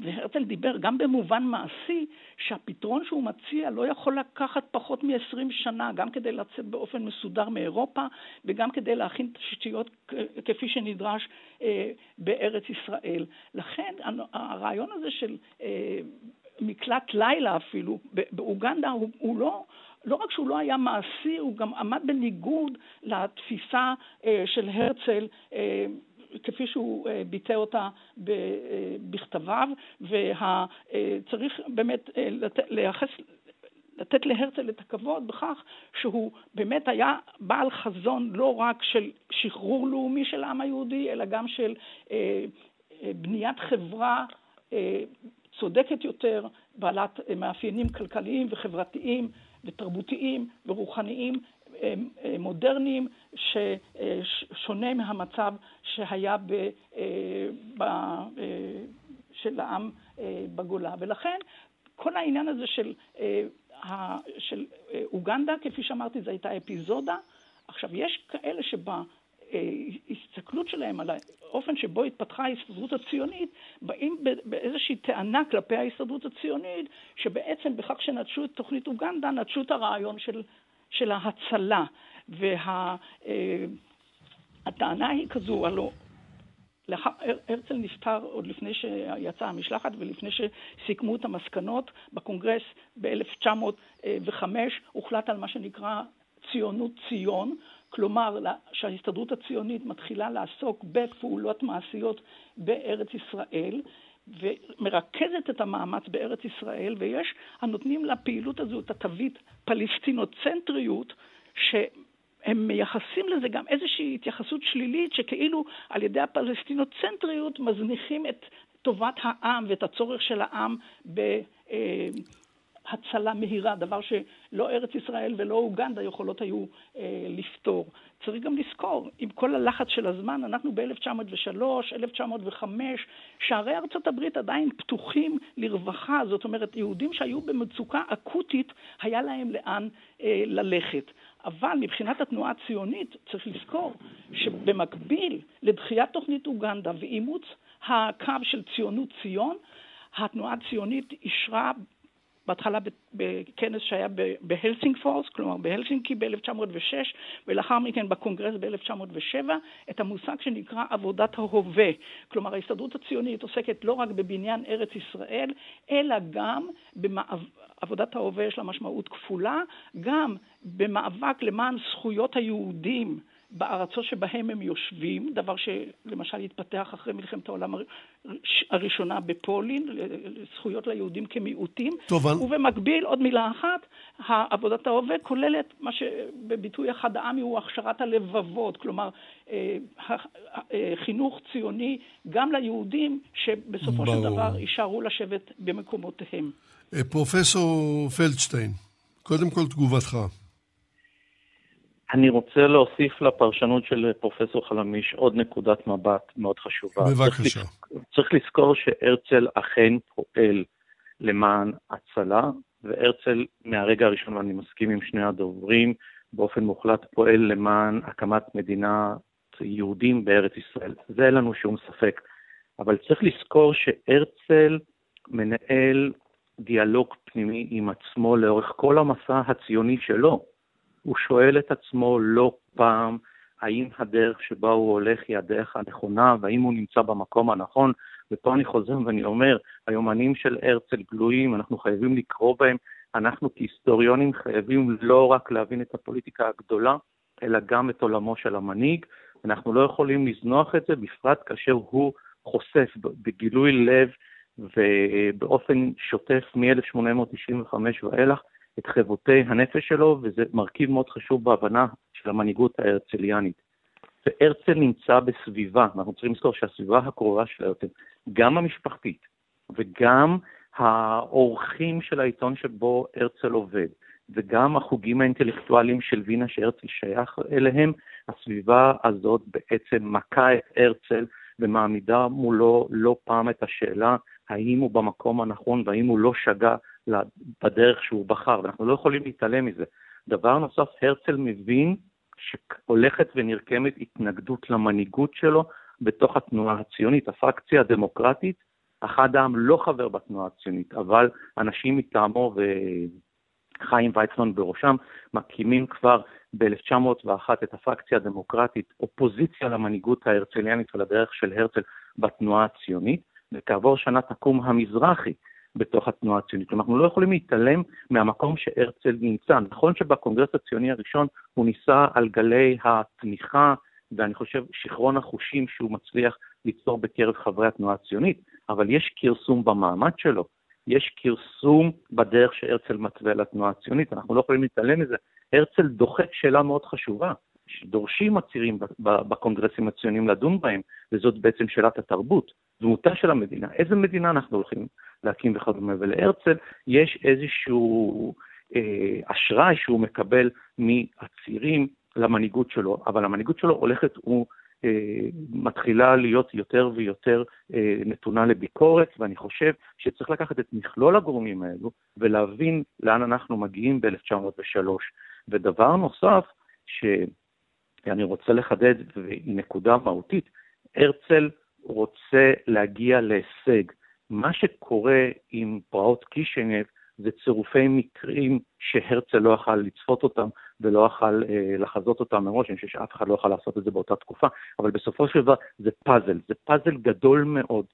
והרצל דיבר גם במובן מעשי שהפתרון שהוא מציע לא יכול לקחת פחות מ-עשרים שנה, גם כדי לצאת באופן מסודר מאירופה וגם כדי להכין תשתיות כפי שנדרש אה, בארץ ישראל. לכן הרעיון הזה של אה, מקלט לילה אפילו באוגנדה הוא, הוא לא... לא רק שהוא לא היה מעשי, הוא גם עמד בניגוד לתפיסה אה, של הרצל אה, כפי שהוא ביטא אותה בכתביו, וצריך באמת לייחס, לתת להרצל את הכבוד בכך שהוא באמת היה בעל חזון לא רק של שחרור לאומי של העם היהודי, אלא גם של בניית חברה צודקת יותר, בעלת מאפיינים כלכליים וחברתיים ותרבותיים ורוחניים, מודרניים, ששונה מהמצב שהיה ב, ב, של העם בגולה. ולכן כל העניין הזה של, של אוגנדה, כפי שאמרתי, זה הייתה אפיזודה. עכשיו, יש כאלה שבהסתכלות שלהם על האופן שבו התפתחה ההסתדרות הציונית, באים באיזושהי טענה כלפי ההסתדרות הציונית, שבעצם בכך שנטשו את תוכנית אוגנדה, נטשו את הרעיון של של ההצלה, והטענה היא כזו, הלא הרצל נפטר עוד לפני שיצאה המשלחת ולפני שסיכמו את המסקנות בקונגרס ב-אלף תשע מאות וחמש, הוחלט על מה שנקרא ציונות ציון, כלומר שההסתדרות הציונית מתחילה לעסוק בפעולות מעשיות בארץ ישראל, ומרכזת את המאמץ בארץ ישראל, ויש הנותנים לפעילות הזו את התווית פלסטינוצנטריות, שהם מייחסים לזה גם איזושהי התייחסות שלילית, שכאילו על ידי הפלסטינוצנטריות מזניחים את טובת העם ואת הצורך של העם בהצלה מהירה, דבר שלא ארץ ישראל ולא אוגנדה יכולות היו לפתור. צריך גם לזכור, עם כל הלחץ של הזמן, אנחנו ב-אלף תשע מאות ושלוש, אלף תשע מאות וחמש, שערי ארצות הברית עדיין פתוחים לרווחה, זאת אומרת, יהודים שהיו במצוקה אקוטית, היה להם לאן אה, ללכת. אבל מבחינת התנועה הציונית, צריך לזכור שבמקביל לדחיית תוכנית אוגנדה ואימוץ הקו של ציונות ציון, התנועה הציונית אישרה בהתחלה בכנס שהיה בהלסינגפורס, כלומר בהלסינקי ב-אלף תשע מאות ושש, ולאחר מכן בקונגרס ב-אלף תשע מאות ושבע, את המושג שנקרא עבודת ההווה. כלומר, ההסתדרות הציונית עוסקת לא רק בבניין ארץ ישראל, אלא גם בעבודת ההווה, יש לה משמעות כפולה, גם במאבק למען זכויות היהודים בארצות שבהם הם יושבים, דבר שלמשל התפתח אחרי מלחמת העולם הראשונה בפולין, זכויות ליהודים כמיעוטים. טוב, ובמקביל, עוד מילה אחת, העבודת ההווה כוללת מה שבביטוי אחד העמי הוא הכשרת הלבבות, כלומר חינוך ציוני גם ליהודים שבסופו ברור. של דבר יישארו לשבת במקומותיהם. פרופסור פלדשטיין, קודם כל תגובתך. אני רוצה להוסיף לפרשנות של פרופסור חלמיש עוד נקודת מבט מאוד חשובה. בבקשה. צריך, צריך לזכור שהרצל אכן פועל למען הצלה, והרצל מהרגע הראשון, ואני מסכים עם שני הדוברים, באופן מוחלט פועל למען הקמת מדינה יהודים בארץ ישראל. זה אין לנו שום ספק. אבל צריך לזכור שהרצל מנהל דיאלוג פנימי עם עצמו לאורך כל המסע הציוני שלו. הוא שואל את עצמו לא פעם האם הדרך שבה הוא הולך היא הדרך הנכונה, והאם הוא נמצא במקום הנכון. ופה אני חוזר ואני אומר, היומנים של הרצל גלויים, אנחנו חייבים לקרוא בהם, אנחנו כהיסטוריונים חייבים לא רק להבין את הפוליטיקה הגדולה, אלא גם את עולמו של המנהיג. אנחנו לא יכולים לזנוח את זה, בפרט כאשר הוא חושף בגילוי לב ובאופן שוטף מ-אלף שמונה מאות תשעים וחמש ואילך, את חברותי הנפש שלו, וזה מרכיב מאוד חשוב בהבנה של המנהיגות ההרצליאנית. והרצל נמצא בסביבה, אנחנו צריכים לזכור שהסביבה הקרובה של הרצל, גם המשפחתית וגם האורחים של העיתון שבו הרצל עובד, וגם החוגים האינטלקטואליים של וינה שהרצל שייך אליהם, הסביבה הזאת בעצם מכה את הרצל ומעמידה מולו לא פעם את השאלה האם הוא במקום הנכון והאם הוא לא שגה בדרך שהוא בחר, ואנחנו לא יכולים להתעלם מזה. דבר נוסף, הרצל מבין שהולכת ונרקמת התנגדות למנהיגות שלו בתוך התנועה הציונית, הפרקציה הדמוקרטית. אחד העם לא חבר בתנועה הציונית, אבל אנשים מטעמו וחיים ויצמן בראשם מקימים כבר ב-אלף תשע מאות ואחת את הפרקציה הדמוקרטית, אופוזיציה למנהיגות ההרצליאנית ולדרך של הרצל בתנועה הציונית, וכעבור שנה תקום המזרחי בתוך התנועה הציונית. כלומר, אנחנו לא יכולים להתעלם מהמקום שהרצל נמצא. נכון שבקונגרס הציוני הראשון הוא ניסה על גלי התמיכה, ואני חושב שכרון החושים שהוא מצליח ליצור בקרב חברי התנועה הציונית, אבל יש קרסום במעמד שלו, יש קרסום בדרך שהרצל מתווה לתנועה הציונית, אנחנו לא יכולים להתעלם מזה. הרצל דוחק שאלה מאוד חשובה, שדורשים הצירים בקונגרסים הציונים לדון בהם, וזאת בעצם שאלת התרבות, דמותה של המדינה, איזה מדינה אנחנו הולכים להקים וכדומה. ולהרצל יש איזשהו אה, אשראי שהוא מקבל מהצירים למנהיגות שלו, אבל המנהיגות שלו הולכת הוא אה, מתחילה להיות יותר ויותר אה, נתונה לביקורת, ואני חושב שצריך לקחת את מכלול הגורמים האלו ולהבין לאן אנחנו מגיעים ב-אלף תשע מאות ושלוש. ודבר נוסף שאני רוצה לחדד, והיא נקודה מהותית, הרצל רוצה להגיע להישג. מה שקורה עם פרעות קישינב זה צירופי מקרים שהרצל לא יכל לצפות אותם, ולא יכל אה, לחזות אותם מראש, אני חושב שאף אחד לא יכל לעשות את זה באותה תקופה, אבל בסופו של דבר זה פאזל, זה פאזל גדול מאוד,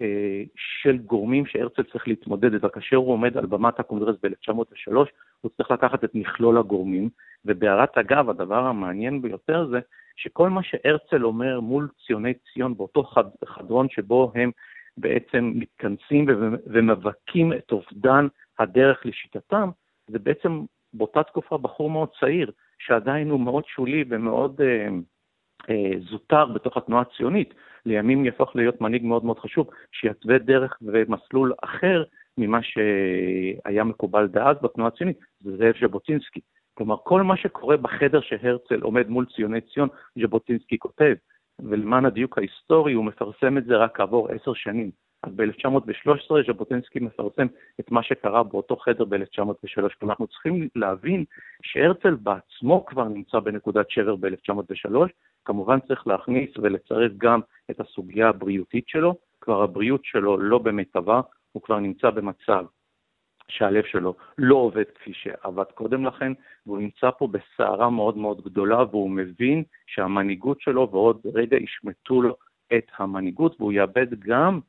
אה, של גורמים שהרצל צריך להתמודד איתה. כאשר הוא עומד על במת הקונגרס ב-אלף תשע מאות ושלוש, הוא צריך לקחת את מכלול הגורמים, ובהערת אגב, הדבר המעניין ביותר זה, שכל מה שהרצל אומר מול ציוני ציון, באותו חד, חדרון שבו הם בעצם מתכנסים ומבקים את אובדן הדרך לשיטתם, זה בעצם באותה תקופה בחור מאוד צעיר, שעדיין הוא מאוד שולי ומאוד אה, אה, זוטר בתוך התנועה הציונית, לימים יהפוך להיות מנהיג מאוד מאוד חשוב, שיתווה דרך ומסלול אחר ממה שהיה מקובל דאז בתנועה הציונית, זה זאב ז'בוטינסקי. כלומר, כל מה שקורה בחדר שהרצל עומד מול ציוני ציון, ז'בוטינסקי כותב, ולמען הדיוק ההיסטורי הוא מפרסם את זה רק כעבור עשר שנים. אז ב-אלף תשע מאות ושלוש עשרה ז'בוטינסקי מפרסם את מה שקרה באותו חדר ב-אלף תשע מאות ושלוש. כלומר, אנחנו צריכים להבין שהרצל בעצמו כבר נמצא בנקודת שבר ב-אלף תשע מאות ושלוש. כמובן צריך להכניס ולצרף גם את הסוגיה הבריאותית שלו. כבר הבריאות שלו לא במיטבה, הוא כבר נמצא במצב שהלב שלו לא עובד כפי שעבד קודם לכן, והוא נמצא פה בסערה מאוד מאוד גדולה, והוא מבין שהמנהיגות שלו ועוד רגע ישמטו לו את המנהיגות, והוא יאבד גם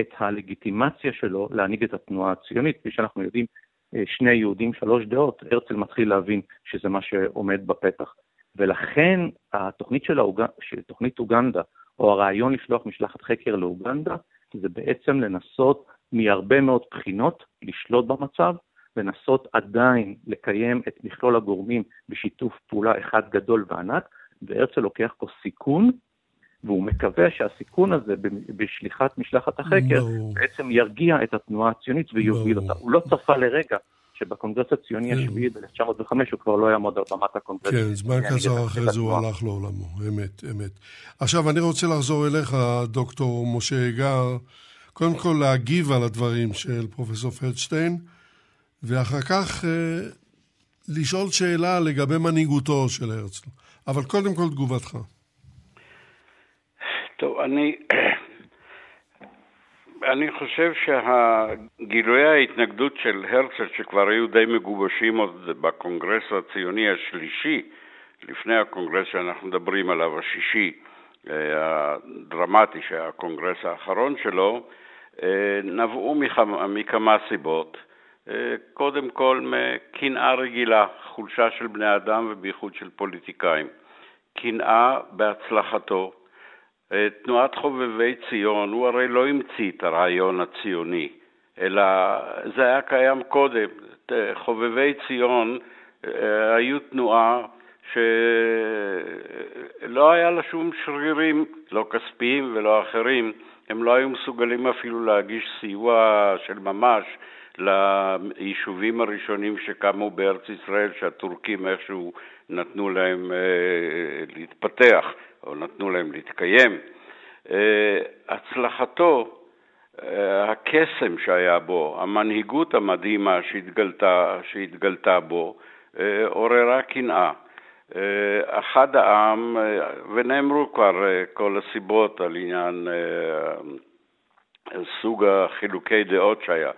את הלגיטימציה שלו להנהיג את התנועה הציונית. כפי שאנחנו יודעים, שני יהודים, שלוש דעות, הרצל מתחיל להבין שזה מה שעומד בפתח. ולכן התוכנית של האוג... תוכנית אוגנדה, או הרעיון לשלוח משלחת חקר לאוגנדה, זה בעצם לנסות מהרבה מאוד בחינות לשלוט במצב, לנסות עדיין לקיים את מכלול הגורמים בשיתוף פעולה אחד גדול וענק, והרצל לוקח פה סיכון, והוא מקווה שהסיכון הזה בשליחת משלחת החקר no. בעצם ירגיע את התנועה הציונית ויוביל no. אותה. הוא לא צפה לרגע שבקונגרס הציוני השביעי ב-אלף תשע מאות וחמש הוא כבר לא יעמוד על במת הקונגרס. כן, זמן קצר אחרי זה הוא הלך לעולמו, אמת, אמת. עכשיו אני רוצה לחזור אליך, דוקטור משה איגר, קודם כל להגיב על הדברים של פרופסור פלדשטיין, ואחר כך אה, לשאול שאלה לגבי מנהיגותו של הרצל. אבל קודם כל תגובתך. טוב, אני, אני חושב שהגילויי ההתנגדות של הרצל, שכבר היו די מגובשים עוד בקונגרס הציוני השלישי, לפני הקונגרס שאנחנו מדברים עליו, השישי, הדרמטי שהקונגרס האחרון שלו, נבעו מכמה סיבות. קודם כל מקנאה רגילה, חולשה של בני אדם ובייחוד של פוליטיקאים. קנאה בהצלחתו. תנועת חובבי ציון, הוא הרי לא המציא את הרעיון הציוני, אלא זה היה קיים קודם. חובבי ציון היו תנועה שלא היה לה שום שרירים, לא כספיים ולא אחרים, הם לא היו מסוגלים אפילו להגיש סיוע של ממש ליישובים הראשונים שקמו בארץ ישראל, שהטורקים איכשהו נתנו להם אה, להתפתח, או נתנו להם להתקיים. אה, הצלחתו, אה, הקסם שהיה בו, המנהיגות המדהימה שהתגלתה, שהתגלתה בו, אה, עוררה קנאה. אחד העם, ונאמרו כבר כל הסיבות על עניין סוג החילוקי דעות שהיה.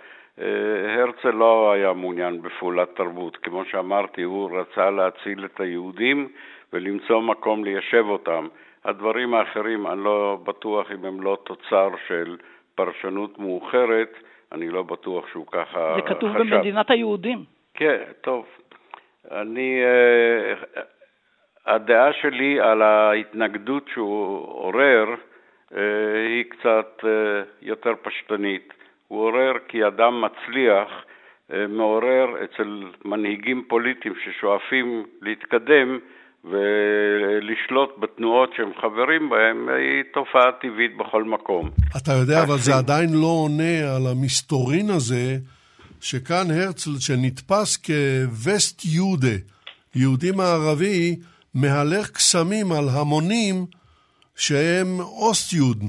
הרצל לא היה מעוניין בפעולת תרבות, כמו שאמרתי, הוא רצה להציל את היהודים ולמצוא מקום ליישב אותם. הדברים האחרים, אני לא בטוח אם הם לא תוצר של פרשנות מאוחרת, אני לא בטוח שהוא ככה חשב. זה כתוב במדינת היהודים. כן, טוב. אני, הדעה שלי על ההתנגדות שהוא עורר היא קצת יותר פשטנית. הוא עורר כי אדם מצליח מעורר אצל מנהיגים פוליטיים ששואפים להתקדם ולשלוט בתנועות שהם חברים בהם, היא תופעה טבעית בכל מקום. אתה יודע, אבל זה עדיין לא עונה על המסתורין הזה, שכאן הרצל שנתפס כווסט יהודה, יהודי מערבי, מהלך קסמים על המונים שהם אוסט יודן,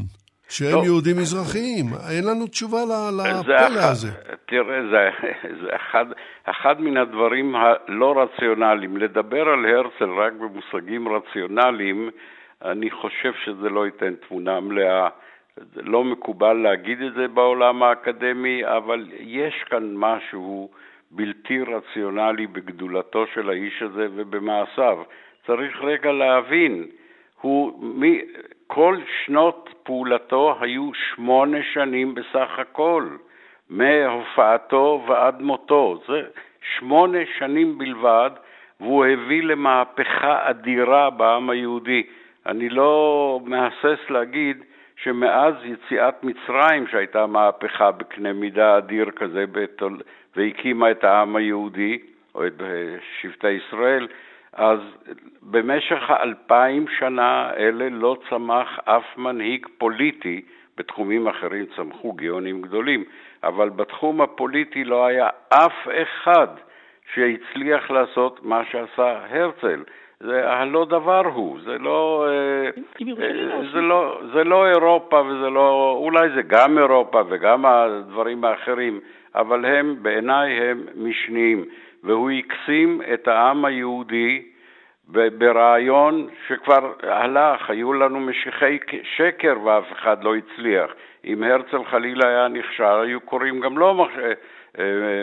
שהם טוב. יהודים מזרחיים. אין לנו תשובה לפלא הזה. תראה, זה, זה אחד, אחד מן הדברים הלא רציונליים. לדבר על הרצל רק במושגים רציונליים, אני חושב שזה לא ייתן תמונה מלאה לא מקובל להגיד את זה בעולם האקדמי, אבל יש כאן משהו בלתי רציונלי בגדולתו של האיש הזה ובמעשיו. צריך רגע להבין, הוא, מי, כל שנות פעולתו היו שמונה שנים בסך הכל, מהופעתו ועד מותו, זה שמונה שנים בלבד, והוא הביא למהפכה אדירה בעם היהודי. אני לא מהסס להגיד שמאז יציאת מצרים, שהייתה מהפכה בקנה מידה אדיר כזה, והקימה את העם היהודי, או את שבטי ישראל, אז במשך האלפיים שנה אלה לא צמח אף מנהיג פוליטי, בתחומים אחרים צמחו גאונים גדולים, אבל בתחום הפוליטי לא היה אף אחד שהצליח לעשות מה שעשה הרצל. זה הלא דבר הוא, זה לא, זה לא, זה לא אירופה וזה לא, אולי זה גם אירופה וגם הדברים האחרים, אבל הם, בעיניי הם משניים, והוא יקסים את העם היהודי ברעיון שכבר הלך, היו לנו משיחי שקר ואף אחד לא הצליח. אם הרצל חלילה היה נכשל, היו קוראים גם לא מש...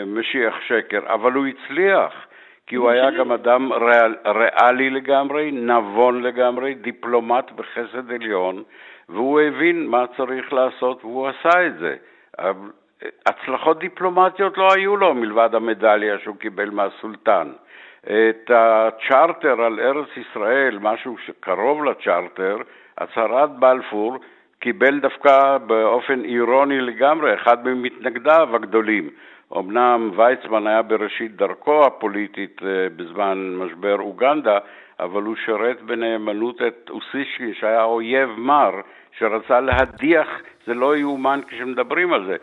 משיח שקר, אבל הוא הצליח, כי הוא היה גם אדם ריאל, ריאלי לגמרי, נבון לגמרי, דיפלומט בחסד עליון, והוא הבין מה צריך לעשות והוא עשה את זה. הצלחות דיפלומטיות לא היו לו מלבד המדליה שהוא קיבל מהסולטן. את הצ'ארטר על ארץ ישראל, משהו שקרוב לצ'ארטר, הצהרת בלפור, קיבל דווקא באופן אירוני לגמרי, אחד ממתנגדיו הגדולים. אמנם ויצמן היה בראשית דרכו הפוליטית בזמן משבר אוגנדה, אבל הוא שרת בנאמנות את אוסישקין, שהיה אויב מר, שרצה להדיח, זה לא יאומן כשמדברים על זה,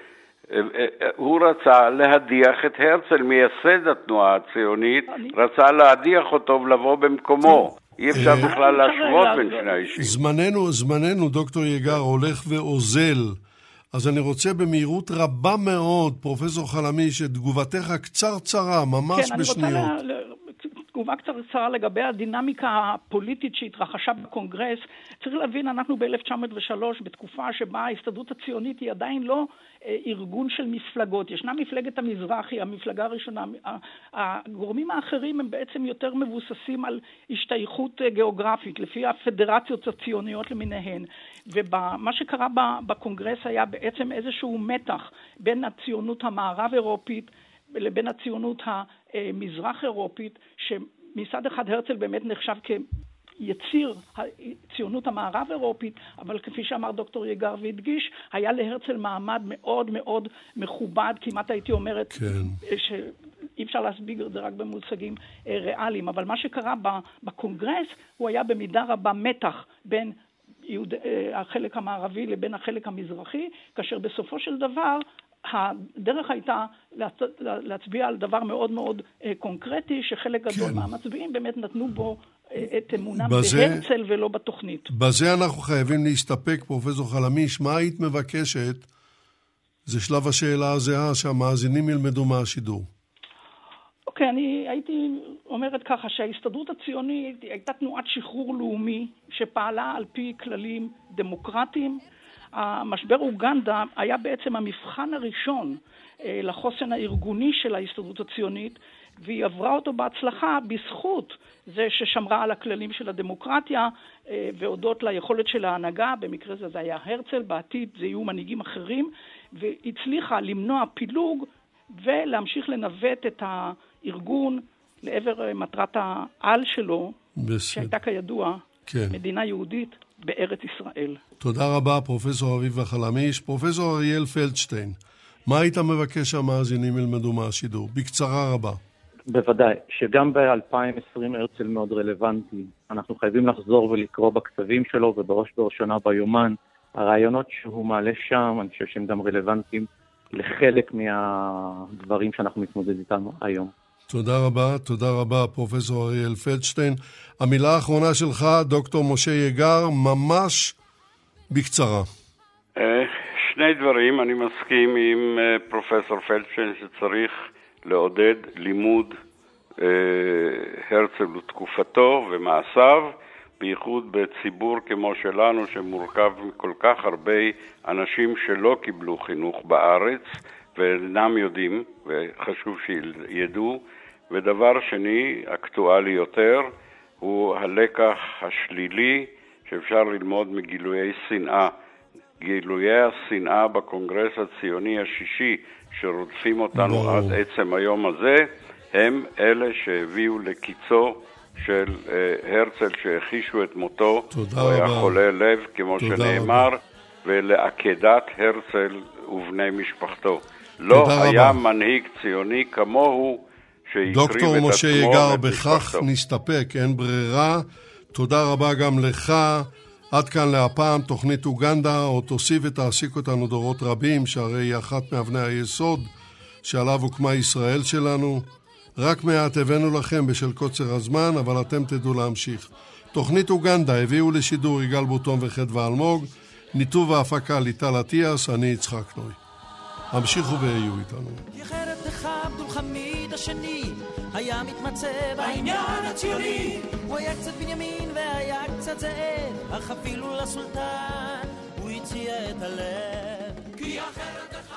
הוא רצה להדיח את הרצל, מייסד התנועה הציונית, רצה להדיח אותו ולבוא במקומו. אי אפשר בכלל להשוות בין שני האישים. זמננו, זמננו, דוקטור יגר, הולך ואוזל. אז אני רוצה במהירות רבה מאוד, פרופסור חלמי, שתגובתך קצרצרה, ממש בשניות. כן, אני רוצה תגובה קצרצרה לגבי הדינמיקה הפוליטית שהתרחשה בקונגרס. צריך להבין, אנחנו ב-אלף תשע מאות ושלוש, בתקופה שבה ההסתדרות הציונית היא עדיין לא ארגון של מפלגות. ישנה מפלגת המזרחי, המפלגה הראשונה. הגורמים האחרים הם בעצם יותר מבוססים על השתייכות גיאוגרפית, לפי הפדרציות הציוניות למיניהן. ומה שקרה בקונגרס היה בעצם איזשהו מתח בין הציונות המערב אירופית לבין הציונות המזרח אירופית, שמצד אחד הרצל באמת נחשב כ... יציר הציונות המערב אירופית, אבל כפי שאמר דוקטור יגר והדגיש, היה להרצל מעמד מאוד מאוד מכובד, כמעט הייתי אומרת כן. שאי אפשר להסביר את זה רק במושגים ריאליים, אבל מה שקרה בקונגרס הוא היה במידה רבה מתח בין יהוד... החלק המערבי לבין החלק המזרחי, כאשר בסופו של דבר הדרך הייתה להצביע על דבר מאוד מאוד קונקרטי, שחלק גדול כן. מהמצביעים באמת נתנו בו את אמונם בהרצל ולא בתוכנית. בזה אנחנו חייבים להסתפק, פרופסור חלמיש. מה היית מבקשת? זה שלב השאלה הזהה שהמאזינים ילמדו מהשידור. אוקיי, אני הייתי אומרת ככה, שההסתדרות הציונית הייתה תנועת שחרור לאומי שפעלה על פי כללים דמוקרטיים. המשבר אוגנדה היה בעצם המבחן הראשון לחוסן הארגוני של ההסתדרות הציונית, והיא עברה אותו בהצלחה בזכות זה ששמרה על הכללים של הדמוקרטיה, והודות ליכולת של ההנהגה, במקרה זה זה היה הרצל, בעתיד זה יהיו מנהיגים אחרים, והצליחה למנוע פילוג ולהמשיך לנווט את הארגון לעבר מטרת העל שלו, שהייתה כידוע כן. מדינה יהודית בארץ ישראל. תודה רבה פרופסור אביב החלמיש. פרופסור אריאל פלדשטיין, מה היית מבקש המאזינים ילמדו מהשידור? בקצרה רבה. בוודאי, שגם ב-אלפיים ועשרים הרצל מאוד רלוונטי. אנחנו חייבים לחזור ולקרוא בכתבים שלו, ובראש בראשונה ביומן. הרעיונות שהוא מעלה שם, אני חושב שהם גם רלוונטיים לחלק מהדברים שאנחנו מתמודד איתם היום. תודה רבה, תודה רבה, פרופסור אריאל פלדשטיין. המילה האחרונה שלך, דוקטור משה יגר, ממש בקצרה. שני דברים, אני מסכים עם פרופסור פלדשטיין שצריך לעודד לימוד אה, הרצל ותקופתו ומעשיו, בייחוד בציבור כמו שלנו שמורכב מכל כך הרבה אנשים שלא קיבלו חינוך בארץ ואינם יודעים, וחשוב שידעו. ודבר שני, אקטואלי יותר, הוא הלקח השלילי שאפשר ללמוד מגילויי שנאה. גילויי השנאה בקונגרס הציוני השישי שרודפים אותנו בוא. עד עצם היום הזה, הם אלה שהביאו לקיצו של הרצל, שהחישו את מותו, הוא היה חולה לב כמו שנאמר, רבה. ולעקדת הרצל ובני משפחתו. לא היה רבה. מנהיג ציוני כמוהו שהקריב את עצמו. דוקטור משה יגר, בכך נסתפק, אין ברירה. תודה רבה גם לך. עד כאן להפעם תוכנית אוגנדה, או תוסיף ותעסיק אותנו דורות רבים, שהרי היא אחת מאבני היסוד שעליו הוקמה ישראל שלנו. רק מעט הבאנו לכם בשל קוצר הזמן, אבל אתם תדעו להמשיך. תוכנית אוגנדה הביאו לשידור יגאל בוטון וחדווה אלמוג, ניתוב ההפקה ליטל אטיאס, אני יצחק נוי. המשיכו והיו איתנו. יחרב לך עבדול חמיד השני, היה מתמצא בעניין הציוני. הוא היה קצת בנימין והיה קצת זאב, אך אפילו לסולטן הוא הציע את הלב. כי אחרת...